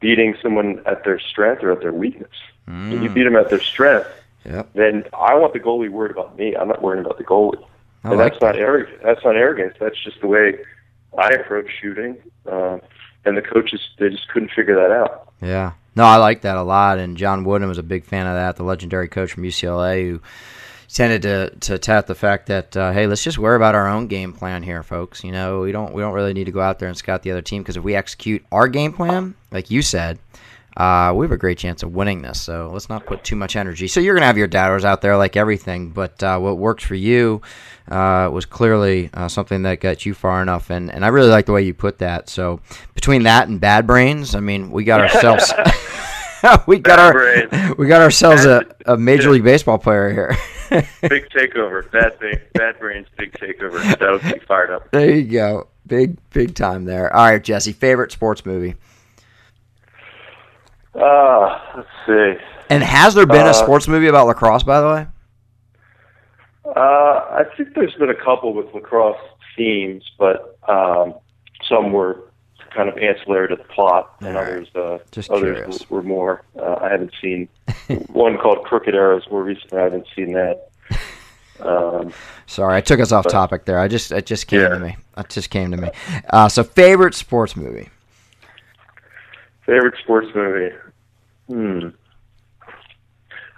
beating someone at their strength or at their weakness? If you beat them at their strength, then I want the goalie worried about me. I'm not worried about the goalie. And like that's not arrogance. That's not arrogance. That's just the way I approach shooting. And the coaches, they just couldn't figure that out. Yeah. No, I like that a lot. And John Wooden was a big fan of that, the legendary coach from UCLA who tended to tout the fact that, hey, let's just worry about our own game plan here, folks. You know, we don't really need to go out there and scout the other team because if we execute our game plan, like you said, we have a great chance of winning this. So let's not put too much energy. So you're going to have your doubters out there like everything, but what worked for you was clearly something that got you far enough. And I really like the way you put that. So between that and Bad Brains, I mean, we got ourselves a Major League Baseball player here. Big takeover. Bad Brains, big takeover. That'll be fired up. There you go. Big time there. All right, Jesse, favorite sports movie? Let's see. And has there been a sports movie about lacrosse, by the way? I think there's been a couple with lacrosse themes, but some were kind of ancillary to the plot, and others were more. I haven't seen one called Crooked Arrows more recently. I haven't seen that. Sorry, I took us off topic there. It just came to me. It just came to me. So, favorite sports movie. Favorite sports movie.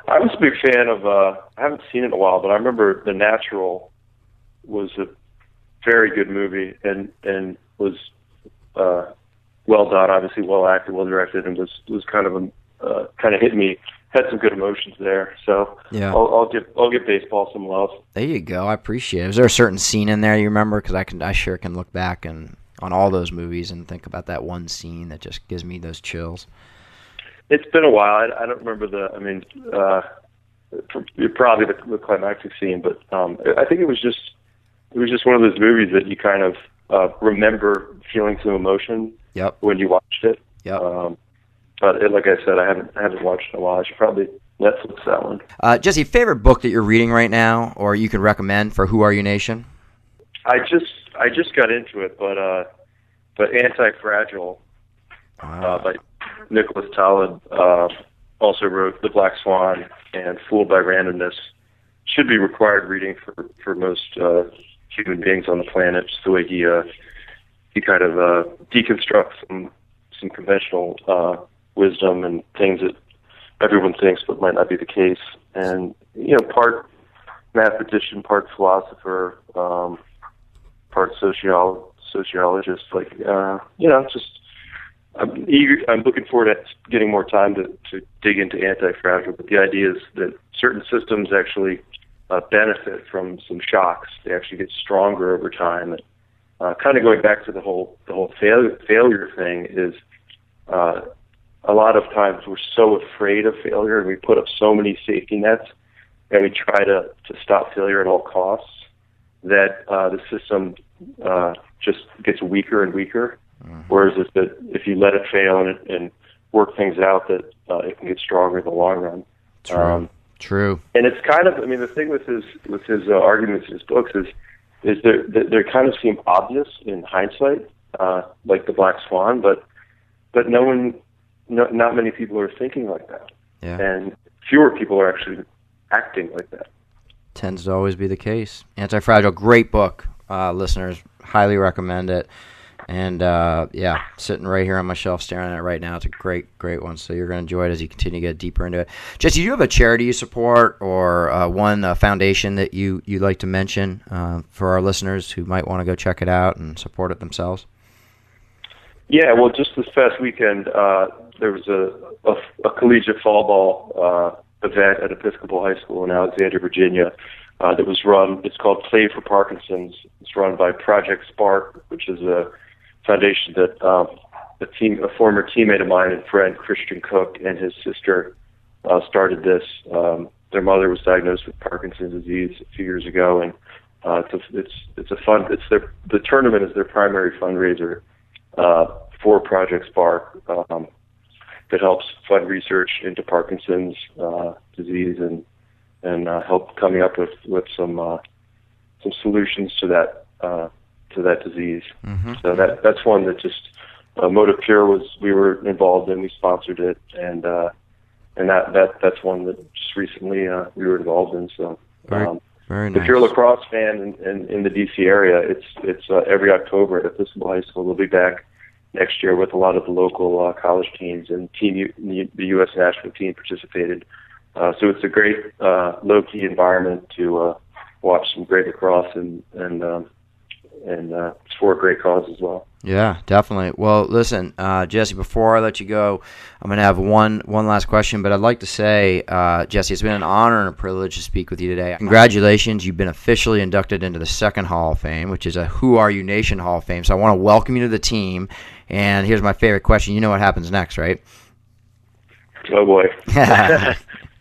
I was a big fan of. I haven't seen it in a while, but I remember The Natural was a very good movie and was. Well done, obviously well acted, well directed, and was kind of kind of hit me. Had some good emotions there, so yeah. I'll give baseball some love. There you go. I appreciate it. Is there a certain scene in there you remember? Because I sure can look back and on all those movies and think about that one scene that just gives me those chills. It's been a while. I don't remember probably the climactic scene, but I think it was just one of those movies that you kind of. Remember feeling some emotion when you watched it. But like I said, I haven't watched it in a while. I should probably Netflix that one. Jesse, favorite book that you're reading right now or you could recommend for Who Are You Nation? I just got into it, but Anti-Fragile by Nicholas Taleb also wrote The Black Swan and Fooled by Randomness. Should be required reading for most human beings on the planet, just the way he kind of deconstructs some conventional wisdom and things that everyone thinks but might not be the case. And, you know, part mathematician, part philosopher, part sociologist, I'm eager. I'm looking forward to getting more time to dig into Anti-Fragile, but the idea is that certain systems actually benefit from some shocks. They actually get stronger over time. And, kind of going back to the whole failure thing is a lot of times we're so afraid of failure and we put up so many safety nets and we try to stop failure at all costs that the system just gets weaker and weaker. Whereas if you let it fail and work things out, that it can get stronger in the long run. True. And it's kind of, I mean, the thing with his arguments in his books is they kind of seem obvious in hindsight, like The Black Swan, but not many people are thinking like that. And fewer people are actually acting like that. tends to always be the case. Anti-Fragile, great book. Listeners, highly recommend it. And, yeah, sitting right here on my shelf staring at it right now. It's a great, great one. So you're going to enjoy it as you continue to get deeper into it. Jesse, do you have a charity you support or one foundation that you'd like to mention for our listeners who might want to go check it out and support it themselves? Yeah, well, just this past weekend, there was a collegiate fall ball event at Episcopal High School in Alexandria, Virginia. That was run, it's called Play for Parkinson's. It's run by Project Spark, which is a foundation that a former teammate of mine and friend, Christian Cook, and his sister started this. Their mother was diagnosed with Parkinson's disease a few years ago, and the tournament is their primary fundraiser for Project Spark that helps fund research into Parkinson's disease and help coming up with some solutions to that disease. Mm-hmm. So that's one that just Motive Pure we were involved in. We sponsored it, and that's one that just recently we were involved in. So very nice. If you're a lacrosse fan in the DC area, it's every October at Episcopal High School. We'll be back next year with a lot of the local college teams and the U.S. national team participated. So it's a great low-key environment to watch some great lacrosse and it's for a great cause as well. Yeah, definitely. Well, listen, Jesse, before I let you go, I'm going to have one last question, but I'd like to say, Jesse, it's been an honor and a privilege to speak with you today. Congratulations. You've been officially inducted into the second Hall of Fame, which is a Who Are You Nation Hall of Fame. So I want to welcome you to the team, and here's my favorite question. You know what happens next, right? Oh, boy.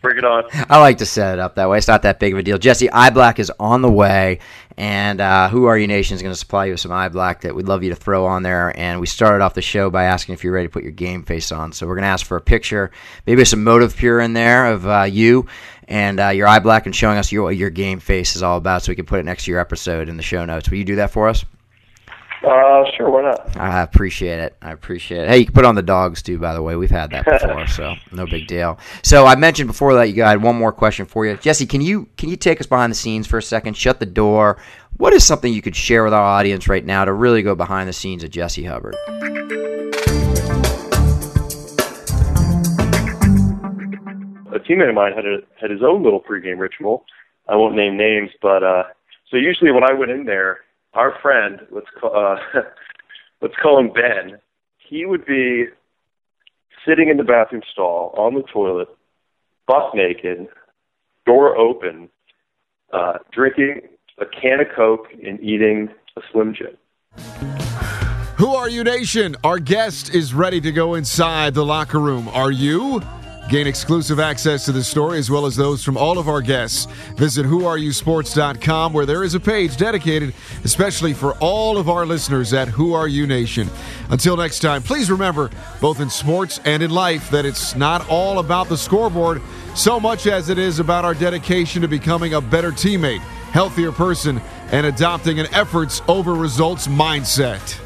Bring it on. I like to set it up that way. It's not that big of a deal. Jesse, iBlack is on the way, and Who Are You Nation is going to supply you with some iBlack that we'd love you to throw on there. And we started off the show by asking if you're ready to put your game face on. So we're going to ask for a picture, maybe some Motive Pure in there of you and your iBlack and showing us what your game face is all about so we can put it next to your episode in the show notes. Will you do that for us? Sure, why not? I appreciate it. Hey, you can put on the dogs, too, by the way. We've had that before, so no big deal. So I mentioned before that I had one more question for you. Jesse, can you take us behind the scenes for a second? Shut the door. What is something you could share with our audience right now to really go behind the scenes of Jesse Hubbard? A teammate of mine had his own little pregame ritual. I won't name names, but so usually when I went in there, our friend, let's call him Ben, he would be sitting in the bathroom stall on the toilet, buck naked, door open, drinking a can of Coke and eating a Slim Jim. Who Are You Nation? Our guest is ready to go inside the locker room. Are you? Gain exclusive access to this story as well as those from all of our guests. Visit whoareyousports.com where there is a page dedicated especially for all of our listeners at Who Are You Nation. Until next time, please remember, both in sports and in life, that it's not all about the scoreboard so much as it is about our dedication to becoming a better teammate, healthier person, and adopting an efforts over results mindset.